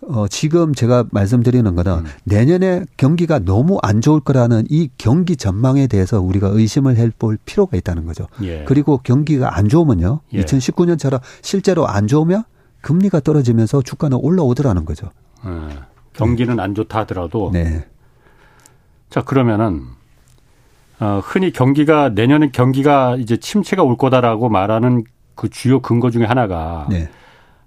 어, 지금 제가 말씀드리는 거는 음. 내년에 경기가 너무 안 좋을 거라는 이 경기 전망에 대해서 우리가 의심을 해볼 필요가 있다는 거죠. 예. 그리고 경기가 안 좋으면요. 예. 이천십구 년처럼 실제로 안 좋으면 금리가 떨어지면서 주가는 올라오더라는 거죠. 음. 경기는 네. 안 좋다 하더라도. 네. 자, 그러면은, 어, 흔히 경기가, 내년에 경기가 이제 침체가 올 거다라고 말하는 그 주요 근거 중에 하나가. 네.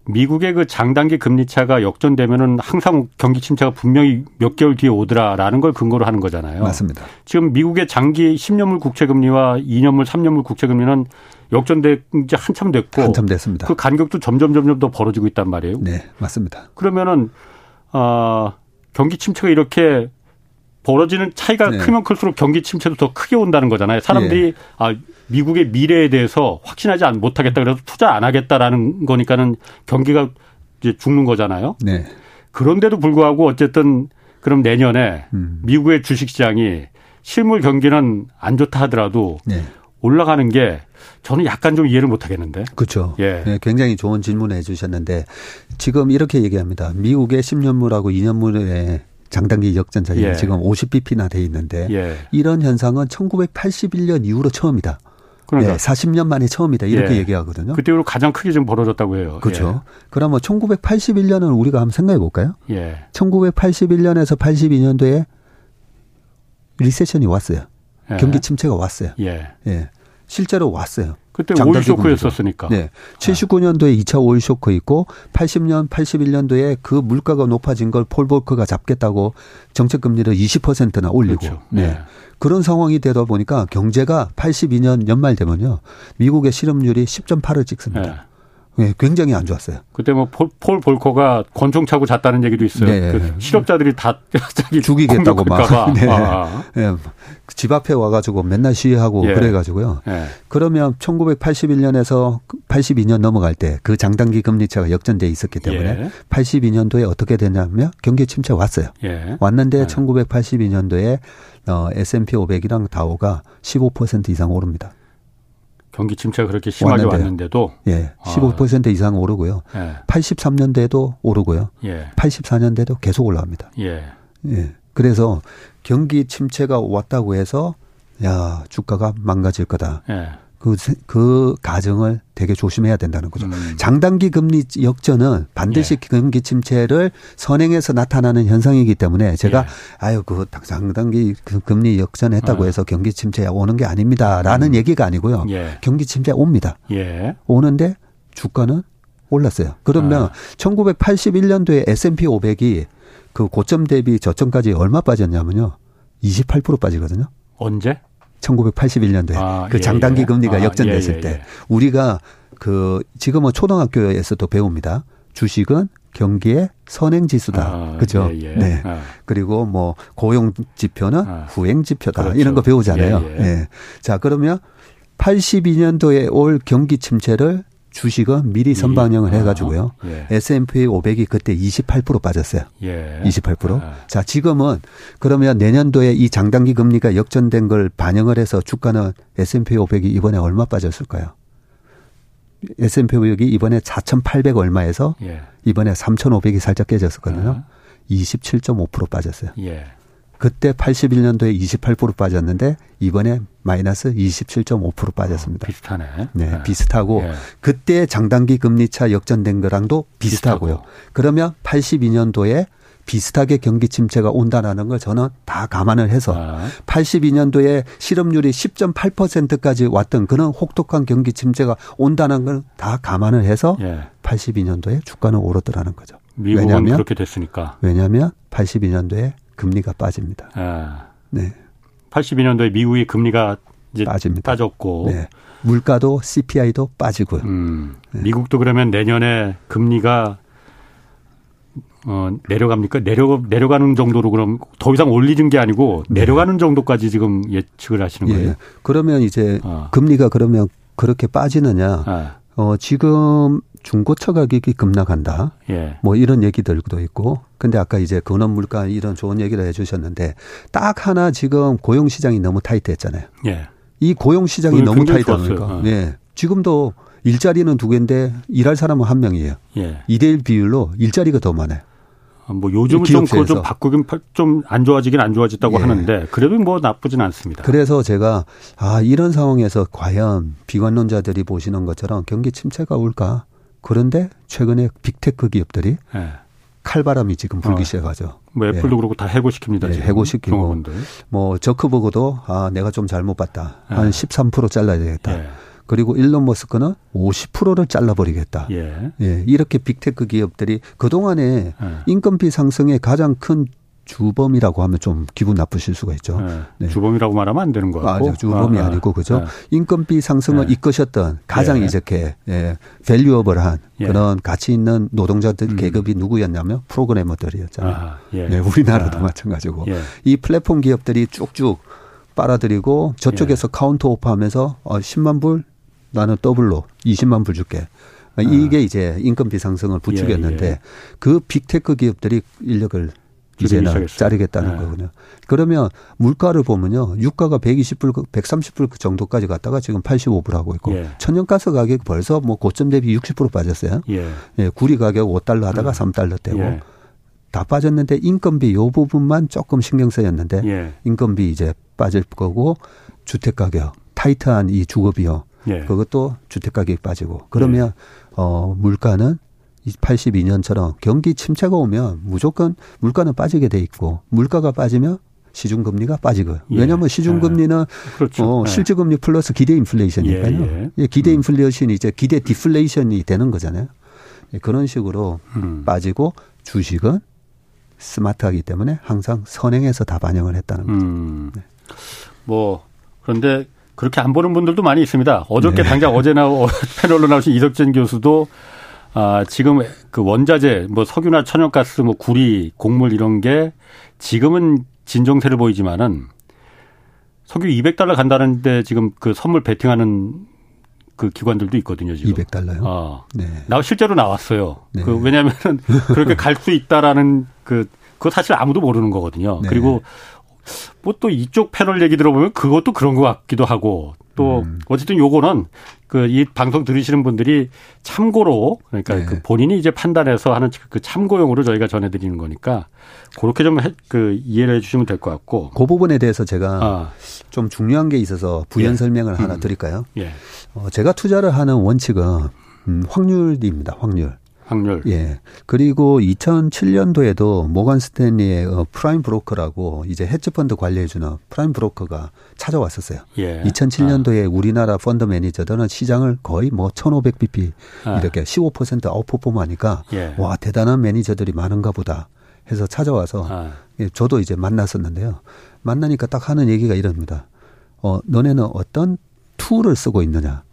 미국의 그 장단기 금리차가 역전되면은 항상 경기 침체가 분명히 몇 개월 뒤에 오더라라는 걸 근거로 하는 거잖아요. 맞습니다. 지금 미국의 장기 십 년물 국채 금리와 이 년물, 삼 년물 국채 금리는 역전된 지 한참 됐고. 한참 됐습니다. 그 간격도 점점 점점 더 벌어지고 있단 말이에요. 네, 맞습니다. 그러면은, 어, 경기 침체가 이렇게 벌어지는 차이가 네. 크면 클수록 경기 침체도 더 크게 온다는 거잖아요. 사람들이 예. 아, 미국의 미래에 대해서 확신하지 못하겠다. 그래서 투자 안 하겠다라는 거니까는 경기가 이제 죽는 거잖아요. 네. 그런데도 불구하고 어쨌든 그럼 내년에 음. 미국의 주식시장이 실물 경기는 안 좋다 하더라도 네. 올라가는 게 저는 약간 좀 이해를 못하겠는데. 그렇죠. 예. 네, 굉장히 좋은 질문을 해 주셨는데 지금 이렇게 얘기합니다. 미국의 십 년물하고 이 년물의 장단기 역전차이가 예. 지금 오십 비피나 돼 있는데 예. 이런 현상은 천구백팔십일 년 이후로 처음이다. 그러니까. 네, 사십 년 만에 처음이다. 이렇게 예. 얘기하거든요. 그때로 가장 크게 지금 벌어졌다고 해요. 그렇죠. 예. 그러면 천구백팔십일 년은 우리가 한번 생각해 볼까요? 예. 천구백팔십일 년에서 팔십이 년도에 리세션이 왔어요. 예. 경기 침체가 왔어요. 예. 예. 실제로 왔어요. 그때 오일 쇼크였었으니까. 네. 칠십구 년도에 이 차 오일 쇼크 있고 팔십 년, 팔십일 년도에 그 물가가 높아진 걸 폴 볼커가 잡겠다고 정책 금리를 이십 퍼센트나 올리고. 그렇죠. 네. 네. 그런 상황이 되다 보니까 경제가 팔십이 년 연말 되면요. 미국의 실업률이 십 점 팔을 찍습니다. 네. 네. 굉장히 안 좋았어요. 그때 뭐 폴, 폴 볼커가 권총 차고 잤다는 얘기도 있어요. 네. 그 실업자들이 다 죽이겠다고 막. 네. 아. 네. 집 앞에 와가지고 맨날 시위하고 예. 그래가지고요. 예. 그러면 천구백팔십일 년에서 팔십이 년 넘어갈 때 그 장단기 금리차가 역전돼 있었기 때문에 예. 팔십이 년도에 어떻게 되냐면 경기 침체 왔어요. 예. 왔는데 예. 천구백팔십이 년도에 어, 에스 앤 피 오백이랑 다우가 십오 퍼센트 이상 오릅니다. 경기 침체가 그렇게 심하게 왔는데요. 왔는데도. 예. 십오 퍼센트 아. 이상 오르고요. 예. 팔십삼 년대에도 오르고요. 예. 팔십사 년대도 계속 올라갑니다. 예. 예. 그래서 경기 침체가 왔다고 해서 야 주가가 망가질 거다. 예. 그, 그 가정을 되게 조심해야 된다는 거죠. 음. 장단기 금리 역전은 반드시 예. 경기 침체를 선행해서 나타나는 현상이기 때문에 제가 예. 아유 그 장단기 금리 역전했다고 예. 해서 경기 침체가 오는 게 아닙니다라는 음. 얘기가 아니고요. 예. 경기 침체 옵니다. 예. 오는데 주가는 올랐어요. 그러면 아. 천구백팔십일 년도에 에스 앤 피 오백이 그 고점 대비 저점까지 얼마 빠졌냐면요. 이십팔 퍼센트 빠지거든요. 언제? 천구백팔십일 년도에. 아, 그 예, 장단기 예. 금리가 아, 역전됐을 예, 예, 때. 예. 우리가 그 지금은 초등학교에서도 배웁니다. 주식은 경기의 선행지수다. 아, 그죠? 예, 예. 네. 아. 그리고 뭐 고용지표는 아. 후행지표다. 그렇죠. 이런 거 배우잖아요. 예, 예. 예. 자, 그러면 팔십이 년도에 올 경기 침체를 주식은 미리 선반영을 예. 해가지고요. 예. 에스 앤 피 오백이 그때 이십팔 퍼센트 빠졌어요. 예. 이십팔 퍼센트. 아. 자, 지금은 그러면 내년도에 이 장단기 금리가 역전된 걸 반영을 해서 주가는 에스 앤 피 오백이 이번에 얼마 빠졌을까요? 에스 앤 피 오백이 이번에 사천팔백 얼마에서 예. 이번에 삼천오백이 살짝 깨졌었거든요. 아. 이십칠 점 오 퍼센트 빠졌어요. 예. 그때 팔십일 년도에 이십팔 퍼센트 빠졌는데 이번에 마이너스 이십칠 점 오 퍼센트 빠졌습니다. 어, 비슷하네. 네, 네. 비슷하고 예. 그때 장단기 금리차 역전된 거랑도 비슷하고요. 비슷하고. 그러면 팔십이 년도에 비슷하게 경기 침체가 온다는 걸 저는 다 감안을 해서 아. 팔십이 년도에 실업률이 십 점 팔 퍼센트까지 왔던 그런 혹독한 경기 침체가 온다는 걸 다 감안을 해서 예. 팔십이 년도에 주가는 오르더라는 거죠. 미국은 왜냐하면, 그렇게 됐으니까. 왜냐하면 팔십이 년도에 금리가 빠집니다. 아, 네. 팔십이 년도에 미국의 금리가 이제 빠집니다. 빠졌고 네. 물가도 씨 피 아이도 빠지고요. 음, 네. 미국도 그러면 내년에 금리가 어, 내려갑니까? 내려 내려가는 정도로 그럼 더 이상 올리는 게 아니고 내려가는 네. 정도까지 지금 예측을 하시는 거예요? 예. 그러면 이제 어. 금리가 그러면 그렇게 빠지느냐? 아. 어, 지금 중고차 가격이 급락한다. 예. 뭐 이런 얘기들도 있고. 근데 아까 이제 근원 물가 이런 좋은 얘기를 해 주셨는데 딱 하나 지금 고용 시장이 너무 타이트했잖아요. 예. 이 고용 시장이 너무 타이트하니까. 어. 예. 지금도 일자리는 두 개인데 일할 사람은 한 명이에요. 예. 이 대 일 비율로 일자리가 더 많아요. 뭐 요즘은 좀 그거 좀 바꾸긴 좀 안 좋아지긴 안 좋아졌다고 예. 하는데 그래도 뭐 나쁘진 않습니다. 그래서 제가 아 이런 상황에서 과연 비관론자들이 보시는 것처럼 경기 침체가 올까? 그런데 최근에 빅테크 기업들이 예. 칼바람이 지금 불기 어. 시작하죠. 뭐 애플도 예. 그렇고 다 해고시킵니다. 예. 해고시키고 종업원들. 뭐 저크버그도 아 내가 좀 잘못 봤다. 예. 한 십삼 퍼센트 잘라야 되겠다. 예. 그리고 일론 머스크는 오십 퍼센트를 잘라버리겠다. 예. 예, 이렇게 빅테크 기업들이 그동안에 예. 인건비 상승의 가장 큰 주범이라고 하면 좀 기분 나쁘실 수가 있죠. 네. 네. 주범이라고 말하면 안 되는 거 같고. 아, 주범이 아, 아니고 그죠. 네. 인건비 상승을 네. 이끄셨던 가장 네. 이렇게 예, 밸류어블한 예. 그런 가치 있는 노동자들 음. 계급이 누구였냐면 프로그래머들이었잖아요. 아, 예. 네, 우리나라도 아, 마찬가지고 예. 이 플랫폼 기업들이 쭉쭉 빨아들이고 저쪽에서 예. 카운터 오프하면서 어, 십만 불 나는 더블로 이십만 불 줄게. 이게 아. 이제 인건비 상승을 부추겼는데 예, 예. 그 빅테크 기업들이 인력을 이제는 시작했어요. 자르겠다는 예. 거군요. 그러면 물가를 보면요. 유가가 백이십 불, 백삼십 불 정도까지 갔다가 지금 팔십오 불 하고 있고 예. 천연가스 가격 벌써 뭐 고점 대비 육십 퍼센트 빠졌어요. 예. 예, 구리 가격 오 달러 하다가 음. 삼 달러대고 예. 다 빠졌는데 인건비 요 부분만 조금 신경 쓰였는데 예. 인건비 이제 빠질 거고 주택가격 타이트한 이 주거비용 예. 그것도 주택가격이 빠지고 그러면 예. 어, 물가는 팔십이 년처럼 경기 침체가 오면 무조건 물가는 빠지게 돼 있고 물가가 빠지면 시중금리가 빠지고요. 예. 왜냐하면 시중금리는 예. 그렇죠. 어, 예. 실질금리 플러스 기대 인플레이션이니까요. 예. 예. 기대 인플레이션이 이제 기대 디플레이션이 되는 거잖아요. 예. 그런 식으로 음. 빠지고 주식은 스마트하기 때문에 항상 선행해서 다 반영을 했다는 거죠. 음. 네. 뭐 그런데 그렇게 안 보는 분들도 많이 있습니다. 어저께 네. 당장 어제나 패널로 나오신 이덕진 교수도 아, 지금 그 원자재, 뭐 석유나 천연가스, 뭐 구리, 곡물 이런 게 지금은 진정세를 보이지만은 석유 이백 달러 간다는데 지금 그 선물 베팅하는 그 기관들도 있거든요, 지금. 이백 달러요? 아. 네. 나 실제로 나왔어요. 네. 그 왜냐면은 그렇게 갈 수 있다라는 그, 그거 사실 아무도 모르는 거거든요. 네. 그리고 뭐 또 이쪽 패널 얘기 들어보면 그것도 그런 것 같기도 하고 또 음. 어쨌든 요거는 그 이 방송 들으시는 분들이 참고로 그러니까 네. 그 본인이 이제 판단해서 하는 그 참고용으로 저희가 전해드리는 거니까 그렇게 좀 그 이해를 해 주시면 될 것 같고 그 부분에 대해서 제가 아. 좀 중요한 게 있어서 부연 예. 설명을 음. 하나 드릴까요? 예. 어, 제가 투자를 하는 원칙은 음, 확률입니다. 확률. 확률. 예. 그리고 이천칠 년도에도 모건 스탠리의 프라임 브로커라고 이제 헤지펀드 관리해주는 프라임 브로커가 찾아왔었어요. 예. 이천칠 년도에 아. 우리나라 펀드 매니저들은 시장을 거의 뭐 천오백 비피 아. 이렇게 십오 퍼센트 아웃퍼폼 하니까 예. 와, 대단한 매니저들이 많은가 보다 해서 찾아와서 아. 예, 저도 이제 만났었는데요. 만나니까 딱 하는 얘기가 이럽니다. 어, 너네는 어떤 툴을 쓰고 있느냐.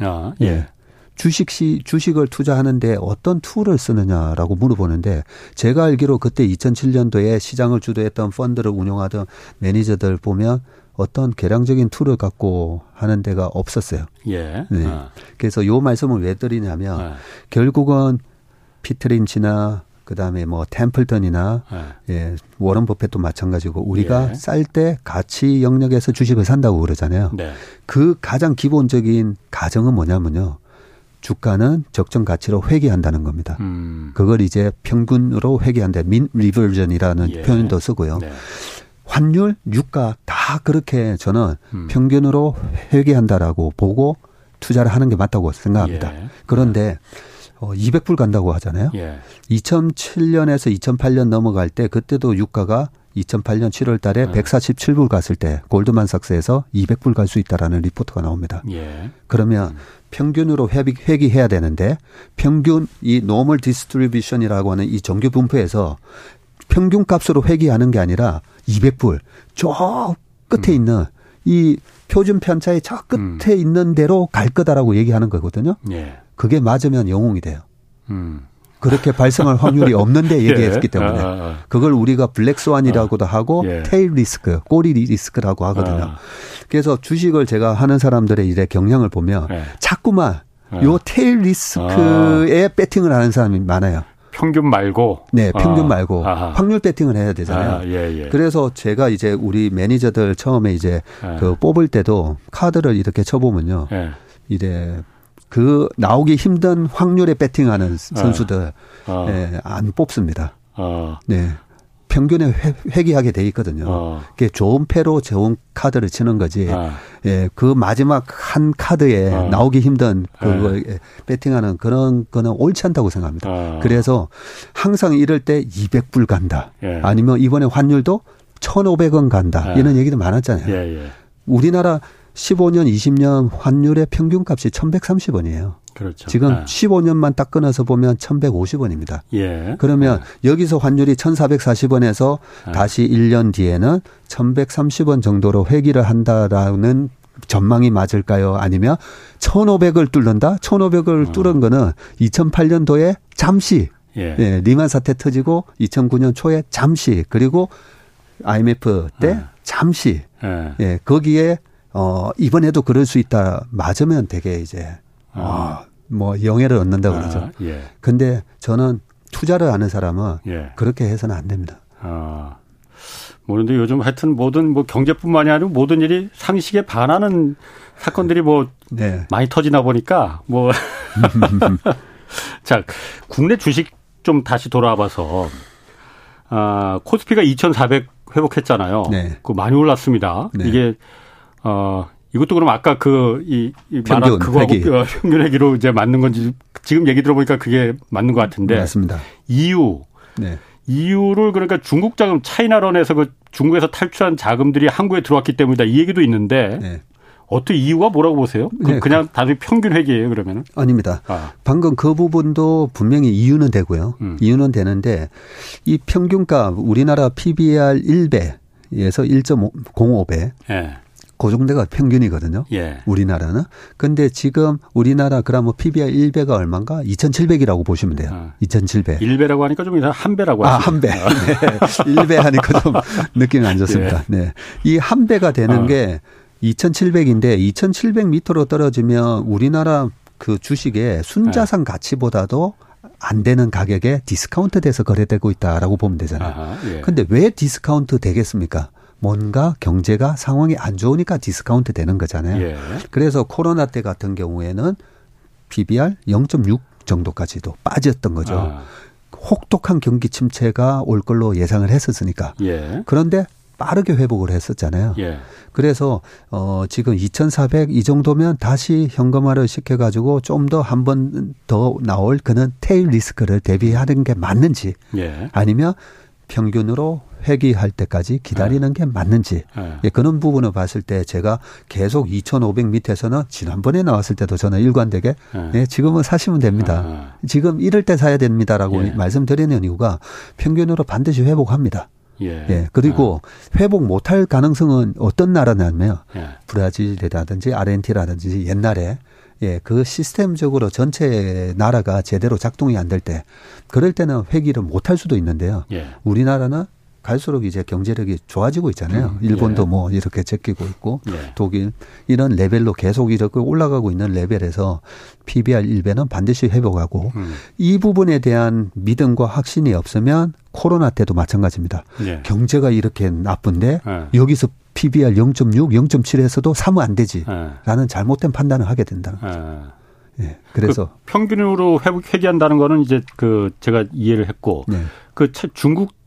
아, 예. 예. 주식시, 주식을 투자하는데 어떤 툴을 쓰느냐라고 물어보는데 제가 알기로 그때 이천칠 년도에 시장을 주도했던 펀드를 운영하던 매니저들 보면 어떤 개량적인 툴을 갖고 하는 데가 없었어요. 예. 네. 아. 그래서 요 말씀을 왜 드리냐면 아. 결국은 피트린치나 그다음에 뭐 템플턴이나 아. 예, 워런 버핏도 마찬가지고 우리가 예. 쌀 때 가치 영역에서 주식을 산다고 그러잖아요. 네. 그 가장 기본적인 가정은 뭐냐면요. 주가는 적정 가치로 회귀한다는 겁니다. 음. 그걸 이제 평균으로 회귀한다. 민 리버전이라는 예. 표현도 쓰고요. 네. 환율, 유가 다 그렇게 저는 음. 평균으로 회귀한다라고 보고 투자를 하는 게 맞다고 생각합니다. 예. 그런데 어, 이백 불 간다고 하잖아요. 예. 이천칠 년에서 이천팔 년 넘어갈 때 그때도 유가가 이천팔 년 칠월 달에 네. 백사십칠 불 갔을 때 골드만삭스에서 이백 불 갈 수 있다라는 리포트가 나옵니다. 예. 그러면 음. 평균으로 회귀, 회귀해야 되는데 평균 이 노멀 디스트리뷰션이라고 하는 이 정규 분포에서 평균 값으로 회귀하는 게 아니라 이백 불 저 끝에 음. 있는 이 표준 편차의 저 끝에 음. 있는 대로 갈 거다라고 얘기하는 거거든요. 예. 그게 맞으면 영웅이 돼요. 음. 그렇게 발생할 확률이 없는데 얘기했기 예. 때문에 아, 아, 아. 그걸 우리가 블랙스완이라고도 하고 예. 테일 리스크, 꼬리 리스크라고 하거든요. 아. 그래서 주식을 제가 하는 사람들의 이제 경향을 보면 예. 자꾸만 아. 요 테일 리스크에 아. 배팅을 하는 사람이 많아요. 평균 말고. 네. 평균 아. 말고. 아하. 확률 배팅을 해야 되잖아요. 아, 예, 예. 그래서 제가 이제 우리 매니저들 처음에 이제 예. 그 뽑을 때도 카드를 이렇게 쳐보면요. 예. 이제 그 나오기 힘든 확률에 배팅하는 선수들 아, 아. 예, 안 뽑습니다. 아. 네, 평균에 회, 회귀하게 돼 있거든요. 아. 그게 좋은 패로 좋은 카드를 치는 거지. 아. 예, 그 마지막 한 카드에 아. 나오기 힘든 그걸 예. 배팅하는 그런 거는 옳지 않다고 생각합니다. 아. 그래서 항상 이럴 때 이백 불 간다. 예. 아니면 이번에 환율도 천오백 원 간다. 예. 이런 얘기도 많았잖아요. 예, 예. 우리나라 십오 년, 이십 년 환율의 평균값이 천백삼십 원이에요. 그렇죠. 지금 네. 십오 년만 딱 끊어서 보면 천백오십 원입니다. 예. 그러면 네. 여기서 환율이 천사백사십 원에서 네. 다시 일 년 뒤에는 천백삼십 원 정도로 회귀를 한다라는 전망이 맞을까요? 아니면 천오백을 뚫는다? 천오백을 어. 뚫은 거는 이천팔 년도에 잠시 예. 예, 리만 사태 터지고 이천구 년 초에 잠시 그리고 아이엠에프 때 아. 잠시 예. 예, 거기에 어, 이번에도 그럴 수 있다 맞으면 되게 이제 아. 어, 뭐 영예를 얻는다 그러죠. 그런데 아. 예. 저는 투자를 하는 사람은 예. 그렇게 해서는 안 됩니다. 아. 모르는데 요즘 하여튼 모든 뭐 경제뿐만이 아니고 모든 일이 상식에 반하는 사건들이 뭐 네. 많이 터지나 보니까 뭐 자 국내 주식 좀 다시 돌아와봐서 아, 코스피가 이천사백 회복했잖아요. 네. 그 많이 올랐습니다. 네. 이게 어 이것도 그럼 아까 그 이 말한 그거하고 평균 회기로 이제 맞는 건지 지금 얘기 들어보니까 그게 맞는 것 같은데. 맞습니다. 이유. 네. 이유를 그러니까 중국 자금 차이나런에서 그 중국에서 탈출한 자금들이 한국에 들어왔기 때문이다 이 얘기도 있는데 네. 어떻게 이유가 뭐라고 보세요? 네. 그냥 단순히 평균 회계예요 그러면은? 아닙니다. 아. 방금 그 부분도 분명히 이유는 되고요. 음. 이유는 되는데 이 평균값 우리나라 피비알 일 배에서 일 점 공오 배. 네. 그 정도가 평균이거든요. 예. 우리나라는. 근데 지금 우리나라 그러면 피비알 일 배가 얼마인가? 이천칠백이라고 보시면 돼요. 아. 이천칠백. 일 배라고 하니까 좀 한 배라고 하시죠. 아, 한 배. 아. 네. 일 배 하니까 좀 느낌이 안 좋습니다. 예. 네. 이 한 배가 되는 아. 게 이천칠백인데 이천칠백 밑으로 떨어지면 우리나라 그 주식의 순자산 가치보다도 안 되는 가격에 디스카운트 돼서 거래되고 있다라고 보면 되잖아요. 근데 예. 왜 디스카운트 되겠습니까? 뭔가 경제가 상황이 안 좋으니까 디스카운트 되는 거잖아요. 예. 그래서 코로나 때 같은 경우에는 피비알 영 점 육 정도까지도 빠졌던 거죠. 아. 혹독한 경기 침체가 올 걸로 예상을 했었으니까. 예. 그런데 빠르게 회복을 했었잖아요. 예. 그래서 어, 지금 이천사백 이 정도면 다시 현금화를 시켜가지고 좀 더 한 번 더 나올 그는 테일 리스크를 대비하는 게 맞는지 예. 아니면 평균으로 회귀할 때까지 기다리는 네. 게 맞는지 네. 예, 그런 부분을 봤을 때 제가 계속 이천오백 밑에서는 지난번에 나왔을 때도 저는 일관되게 네. 예, 지금은 사시면 됩니다. 네. 지금 이럴 때 사야 됩니다라고 예. 말씀드리는 이유가 평균으로 반드시 회복합니다. 예. 예, 그리고 네. 회복 못할 가능성은 어떤 나라냐면 네. 브라질이라든지 아르헨티나라든지 옛날에 예, 그 시스템적으로 전체 나라가 제대로 작동이 안 될 때 그럴 때는 회귀를 못할 수도 있는데요. 예. 우리나라는 갈수록 이제 경제력이 좋아지고 있잖아요. 일본도 예. 뭐 이렇게 제끼고 있고 예. 독일 이런 레벨로 계속 이렇게 올라가고 있는 레벨에서 피비알 일 배는 반드시 회복하고 음. 이 부분에 대한 믿음과 확신이 없으면 코로나 때도 마찬가지입니다. 예. 경제가 이렇게 나쁜데 예. 여기서 피비알 영 점 육, 영 점 칠에서도 사면 안 되지라는 예. 잘못된 판단을 하게 된다는 거죠. 예. 예. 그래서 그 평균으로 회복 회귀한다는 거는 이제 그 제가 이해를 했고 예. 그 중국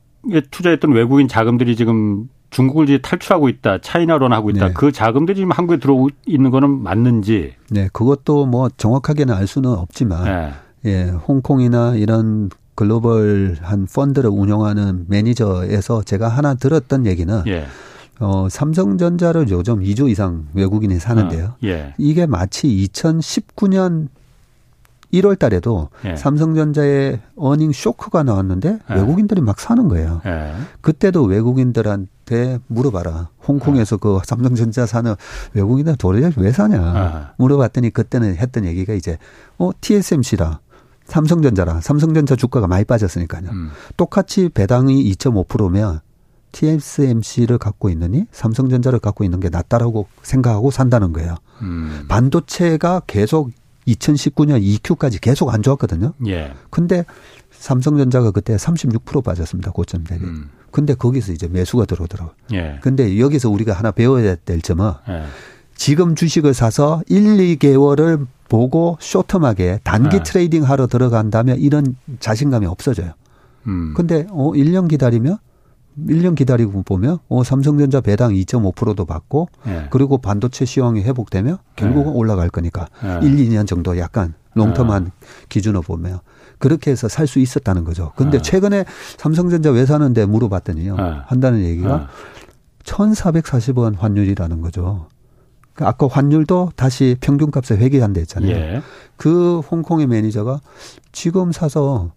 투자했던 외국인 자금들이 지금 중국을 이제 탈출하고 있다, 차이나런하고 있다. 네. 그 자금들이 지금 한국에 들어오고 있는 거는 맞는지. 네, 그것도 뭐 정확하게는 알 수는 없지만, 네. 예, 홍콩이나 이런 글로벌 한 펀드를 운영하는 매니저에서 제가 하나 들었던 얘기는, 네. 어, 삼성전자를 요즘 이 조 이상 외국인이 사는데요. 네. 이게 마치 이천십구 년 일월 달에도 예. 삼성전자의 어닝 쇼크가 나왔는데 예. 외국인들이 막 사는 거예요. 예. 그때도 외국인들한테 물어봐라. 홍콩에서 예. 그 삼성전자 사는 외국인들 도대체 왜 사냐. 예. 물어봤더니 그때는 했던 얘기가 이제 어, 티에스엠씨라. 삼성전자라. 삼성전자 주가가 많이 빠졌으니까요. 음. 똑같이 배당이 이 점 오 퍼센트면 티에스엠씨를 갖고 있느니 삼성전자를 갖고 있는 게 낫다라고 생각하고 산다는 거예요. 음. 반도체가 계속 이천십구 년 이큐까지 계속 안 좋았거든요. 예. 근데 삼성전자가 그때 삼십육 퍼센트 빠졌습니다. 고점 대비. 음. 근데 거기서 이제 매수가 들어오더라고요. 예. 근데 여기서 우리가 하나 배워야 될 점은 예. 지금 주식을 사서 일, 이 개월을 보고 쇼텀하게 단기 예. 트레이딩 하러 들어간다면 이런 자신감이 없어져요. 음. 근데 어, 일 년 기다리면 일 년 기다리고 보면 어, 삼성전자 배당 이 점 오 퍼센트도 받고 예. 그리고 반도체 시황이 회복되면 결국은 예. 올라갈 거니까 예. 일, 이 년 정도 약간 롱텀한 예. 기준으로 보면 그렇게 해서 살 수 있었다는 거죠. 그런데 예. 최근에 삼성전자 왜 사는데 물어봤더니요. 예. 한다는 얘기가 예. 천사백사십 원 환율이라는 거죠. 아까 환율도 다시 평균값에 회귀한다 했잖아요. 예. 그 홍콩의 매니저가 지금 사서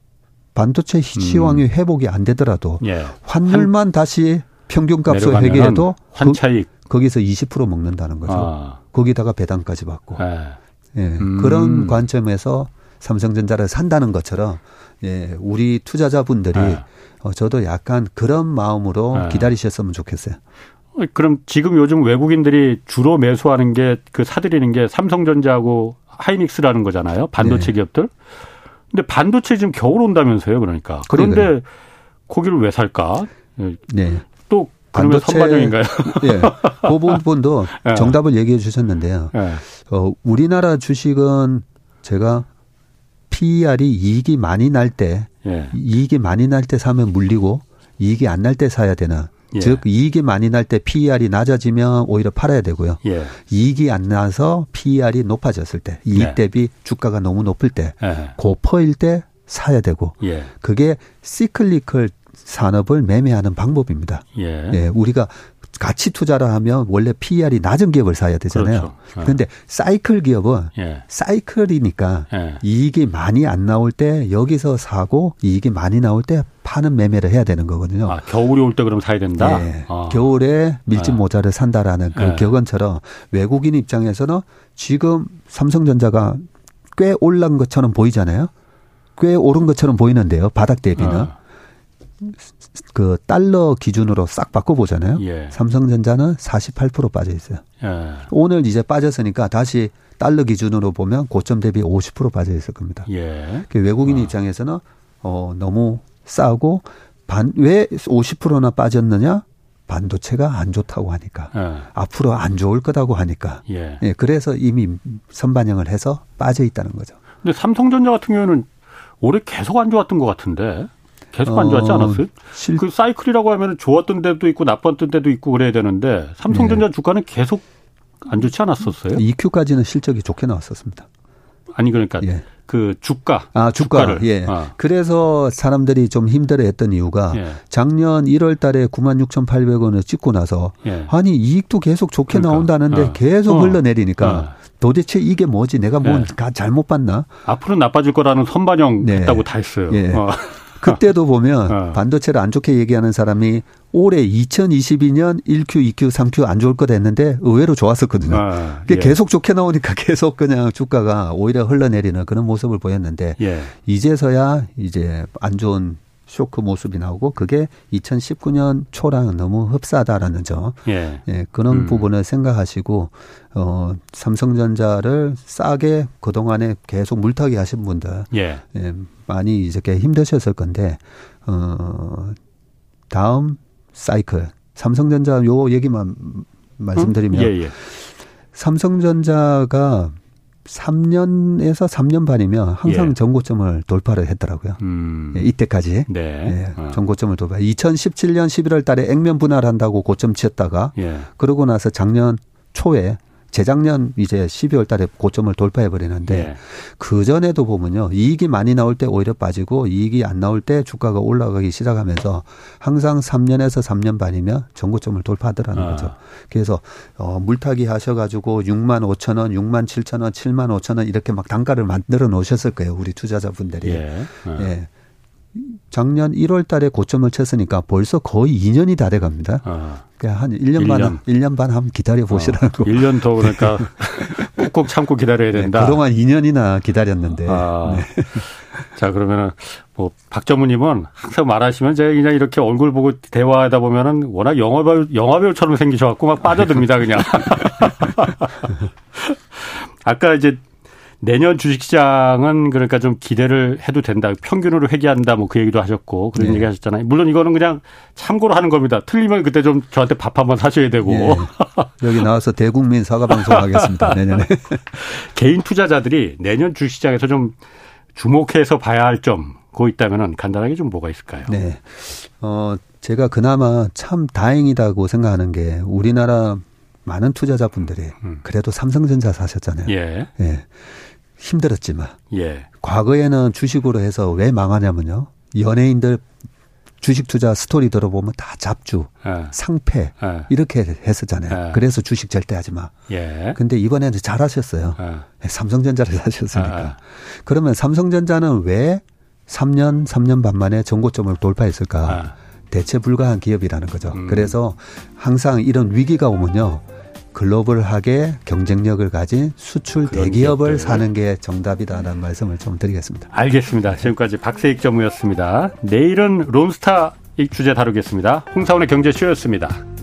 반도체 시황이 음. 회복이 안 되더라도 예. 환율만 한, 다시 평균값으로 회귀해도 환차익. 그, 거기서 이십 퍼센트 먹는다는 거죠. 아. 거기다가 배당까지 받고. 예. 예. 음. 그런 관점에서 삼성전자를 산다는 것처럼 예, 우리 투자자분들이 예. 어, 저도 약간 그런 마음으로 예. 기다리셨으면 좋겠어요. 그럼 지금 요즘 외국인들이 주로 매수하는 게 그 사들이는 게 삼성전자하고 하이닉스라는 거잖아요. 반도체 네. 기업들. 근데 반도체 지금 겨울 온다면서요. 그러니까. 그런데 그래, 그래. 고기를 왜 살까? 네. 또 그러면 선반영인가요? 네. 그 부분도 네. 정답을 얘기해 주셨는데요. 네. 어, 우리나라 주식은 제가 피이알이 이익이 많이 날 때 네. 이익이 많이 날 때 사면 물리고 이익이 안 날 때 사야 되나. 예. 즉 이익이 많이 날 때 피이알이 낮아지면 오히려 팔아야 되고요. 예. 이익이 안 나서 피이알이 높아졌을 때 이익 대비 예. 주가가 너무 높을 때 예. 고퍼일 때 사야 되고 예. 그게 시클리컬 산업을 매매하는 방법입니다. 예. 예, 우리가 가치 투자를 하면 원래 피이알이 낮은 기업을 사야 되잖아요. 그렇죠. 예. 그런데 사이클 기업은 예. 사이클이니까 예. 이익이 많이 안 나올 때 여기서 사고 이익이 많이 나올 때 파는 매매를 해야 되는 거거든요. 아, 겨울이 올 때 그럼 사야 된다? 예. 아. 겨울에 밀짚 모자를 산다라는 그 예. 격언처럼 외국인 입장에서는 지금 삼성전자가 꽤 올란 것처럼 보이잖아요. 꽤 오른 것처럼 보이는데요. 바닥 대비는. 예. 그 달러 기준으로 싹 바꿔보잖아요. 예. 삼성전자는 사십팔 퍼센트 빠져 있어요. 예. 오늘 이제 빠졌으니까 다시 달러 기준으로 보면 고점 대비 오십 퍼센트 빠져 있을 겁니다. 예. 외국인 어. 입장에서는 어, 너무 싸고 반, 왜 오십 퍼센트나 빠졌느냐? 반도체가 안 좋다고 하니까. 예. 앞으로 안 좋을 거라고 하니까. 예. 예, 그래서 이미 선반영을 해서 빠져 있다는 거죠. 근데 삼성전자 같은 경우는 올해 계속 안 좋았던 것 같은데. 계속 안 좋았지 않았어요? 어, 실... 그 사이클이라고 하면 좋았던 데도 있고 나빴던 데도 있고 그래야 되는데 삼성전자 네. 주가는 계속 안 좋지 않았었어요? 이큐까지는 실적이 좋게 나왔었습니다. 아니 그러니까 예. 그 주가. 아 주가. 주가를. 예. 아. 그래서 사람들이 좀 힘들어했던 이유가 예. 작년 일월 달에 구만 육천팔백 원을 찍고 나서 예. 아니 이익도 계속 좋게 그러니까. 나온다는데 아. 계속 어. 흘러내리니까 아. 도대체 이게 뭐지? 내가 뭐 예. 잘못 봤나? 앞으로 나빠질 거라는 선반영 네. 했다고 다 했어요. 예. 어. 그때도 보면 어. 반도체를 안 좋게 얘기하는 사람이 올해 이천이십이 년 일 큐, 이 큐, 삼 큐 안 좋을 거다 했는데 의외로 좋았었거든요. 아, 예. 계속 좋게 나오니까 계속 그냥 주가가 오히려 흘러내리는 그런 모습을 보였는데 예. 이제서야 이제 안 좋은 쇼크 모습이 나오고 그게 이천십구 년 초랑 너무 흡사하다라는 점. 예. 예, 그런 음. 부분을 생각하시고 어, 삼성전자를 싸게 그동안에 계속 물타기 하신 분들. 예. 예. 많이 이렇게 힘드셨을 건데 어, 다음 사이클 삼성전자 요 얘기만 말씀드리면 음? 예, 예. 삼성전자가 삼 년에서 삼 년 반이면 항상 예. 전고점을 돌파를 했더라고요. 음. 예, 이때까지 네. 예, 전고점을 돌파. 이천십칠 년 십일월 달에 액면 분할한다고 고점 치었다가 예. 그러고 나서 작년 초에 재작년 이제 십이월 달에 고점을 돌파해버리는데 예. 그전에도 보면요. 이익이 많이 나올 때 오히려 빠지고 이익이 안 나올 때 주가가 올라가기 시작하면서 항상 삼 년에서 삼 년 반이면 전고점을 돌파하더라는 아. 거죠. 그래서 어, 물타기 하셔가지고 육만 오천 원, 육만 칠천 원, 칠만 오천 원 이렇게 막 단가를 만들어 놓으셨을 거예요. 우리 투자자분들이. 예. 아. 예. 작년 일월 달에 고점을 쳤으니까 벌써 거의 이 년이 다 돼갑니다. 아. 그러니까 한 일 년 반, 일 년 반 한번 기다려보시라고. 어, 일 년 더 그러니까 꾹꾹 참고 기다려야 된다. 네, 그동안 이 년이나 기다렸는데. 아. 네. 자, 그러면 뭐 박 전무님은 항상 말하시면 제가 그냥 이렇게 얼굴 보고 대화하다 보면은 워낙 영화배우, 영화배우처럼 생기셔갖고 막 빠져듭니다, 그냥. 아까 이제 내년 주식시장은 그러니까 좀 기대를 해도 된다. 평균으로 회귀한다. 뭐 그 얘기도 하셨고 그런 네. 얘기 하셨잖아요. 물론 이거는 그냥 참고로 하는 겁니다. 틀리면 그때 좀 저한테 밥 한번 사셔야 되고. 네. 여기 나와서 대국민 사과방송 하겠습니다. 내년에. 개인 투자자들이 내년 주식시장에서 좀 주목해서 봐야 할 점 그거 있다면 간단하게 좀 뭐가 있을까요? 네. 어, 제가 그나마 참 다행이다고 생각하는 게 우리나라 많은 투자자분들이 음. 그래도 삼성전자 사셨잖아요. 예. 예. 힘들었지만 예. 과거에는 주식으로 해서 왜 망하냐면요. 연예인들 주식 투자 스토리 들어보면 다 잡주, 에. 상패 에. 이렇게 했었잖아요. 에. 그래서 주식 절대 하지 마. 그런데 예. 이번에는 잘하셨어요. 에. 삼성전자를 사셨으니까. 에. 그러면 삼성전자는 왜 삼 년, 삼 년 반 만에 전고점을 돌파했을까? 에. 대체 불가한 기업이라는 거죠. 음. 그래서 항상 이런 위기가 오면요. 글로벌하게 경쟁력을 가진 수출 대기업을 기업들. 사는 게 정답이다라는 말씀을 좀 드리겠습니다. 알겠습니다. 지금까지 박세익 전무였습니다. 내일은 론스타 주제 다루겠습니다. 홍사원의 경제쇼였습니다.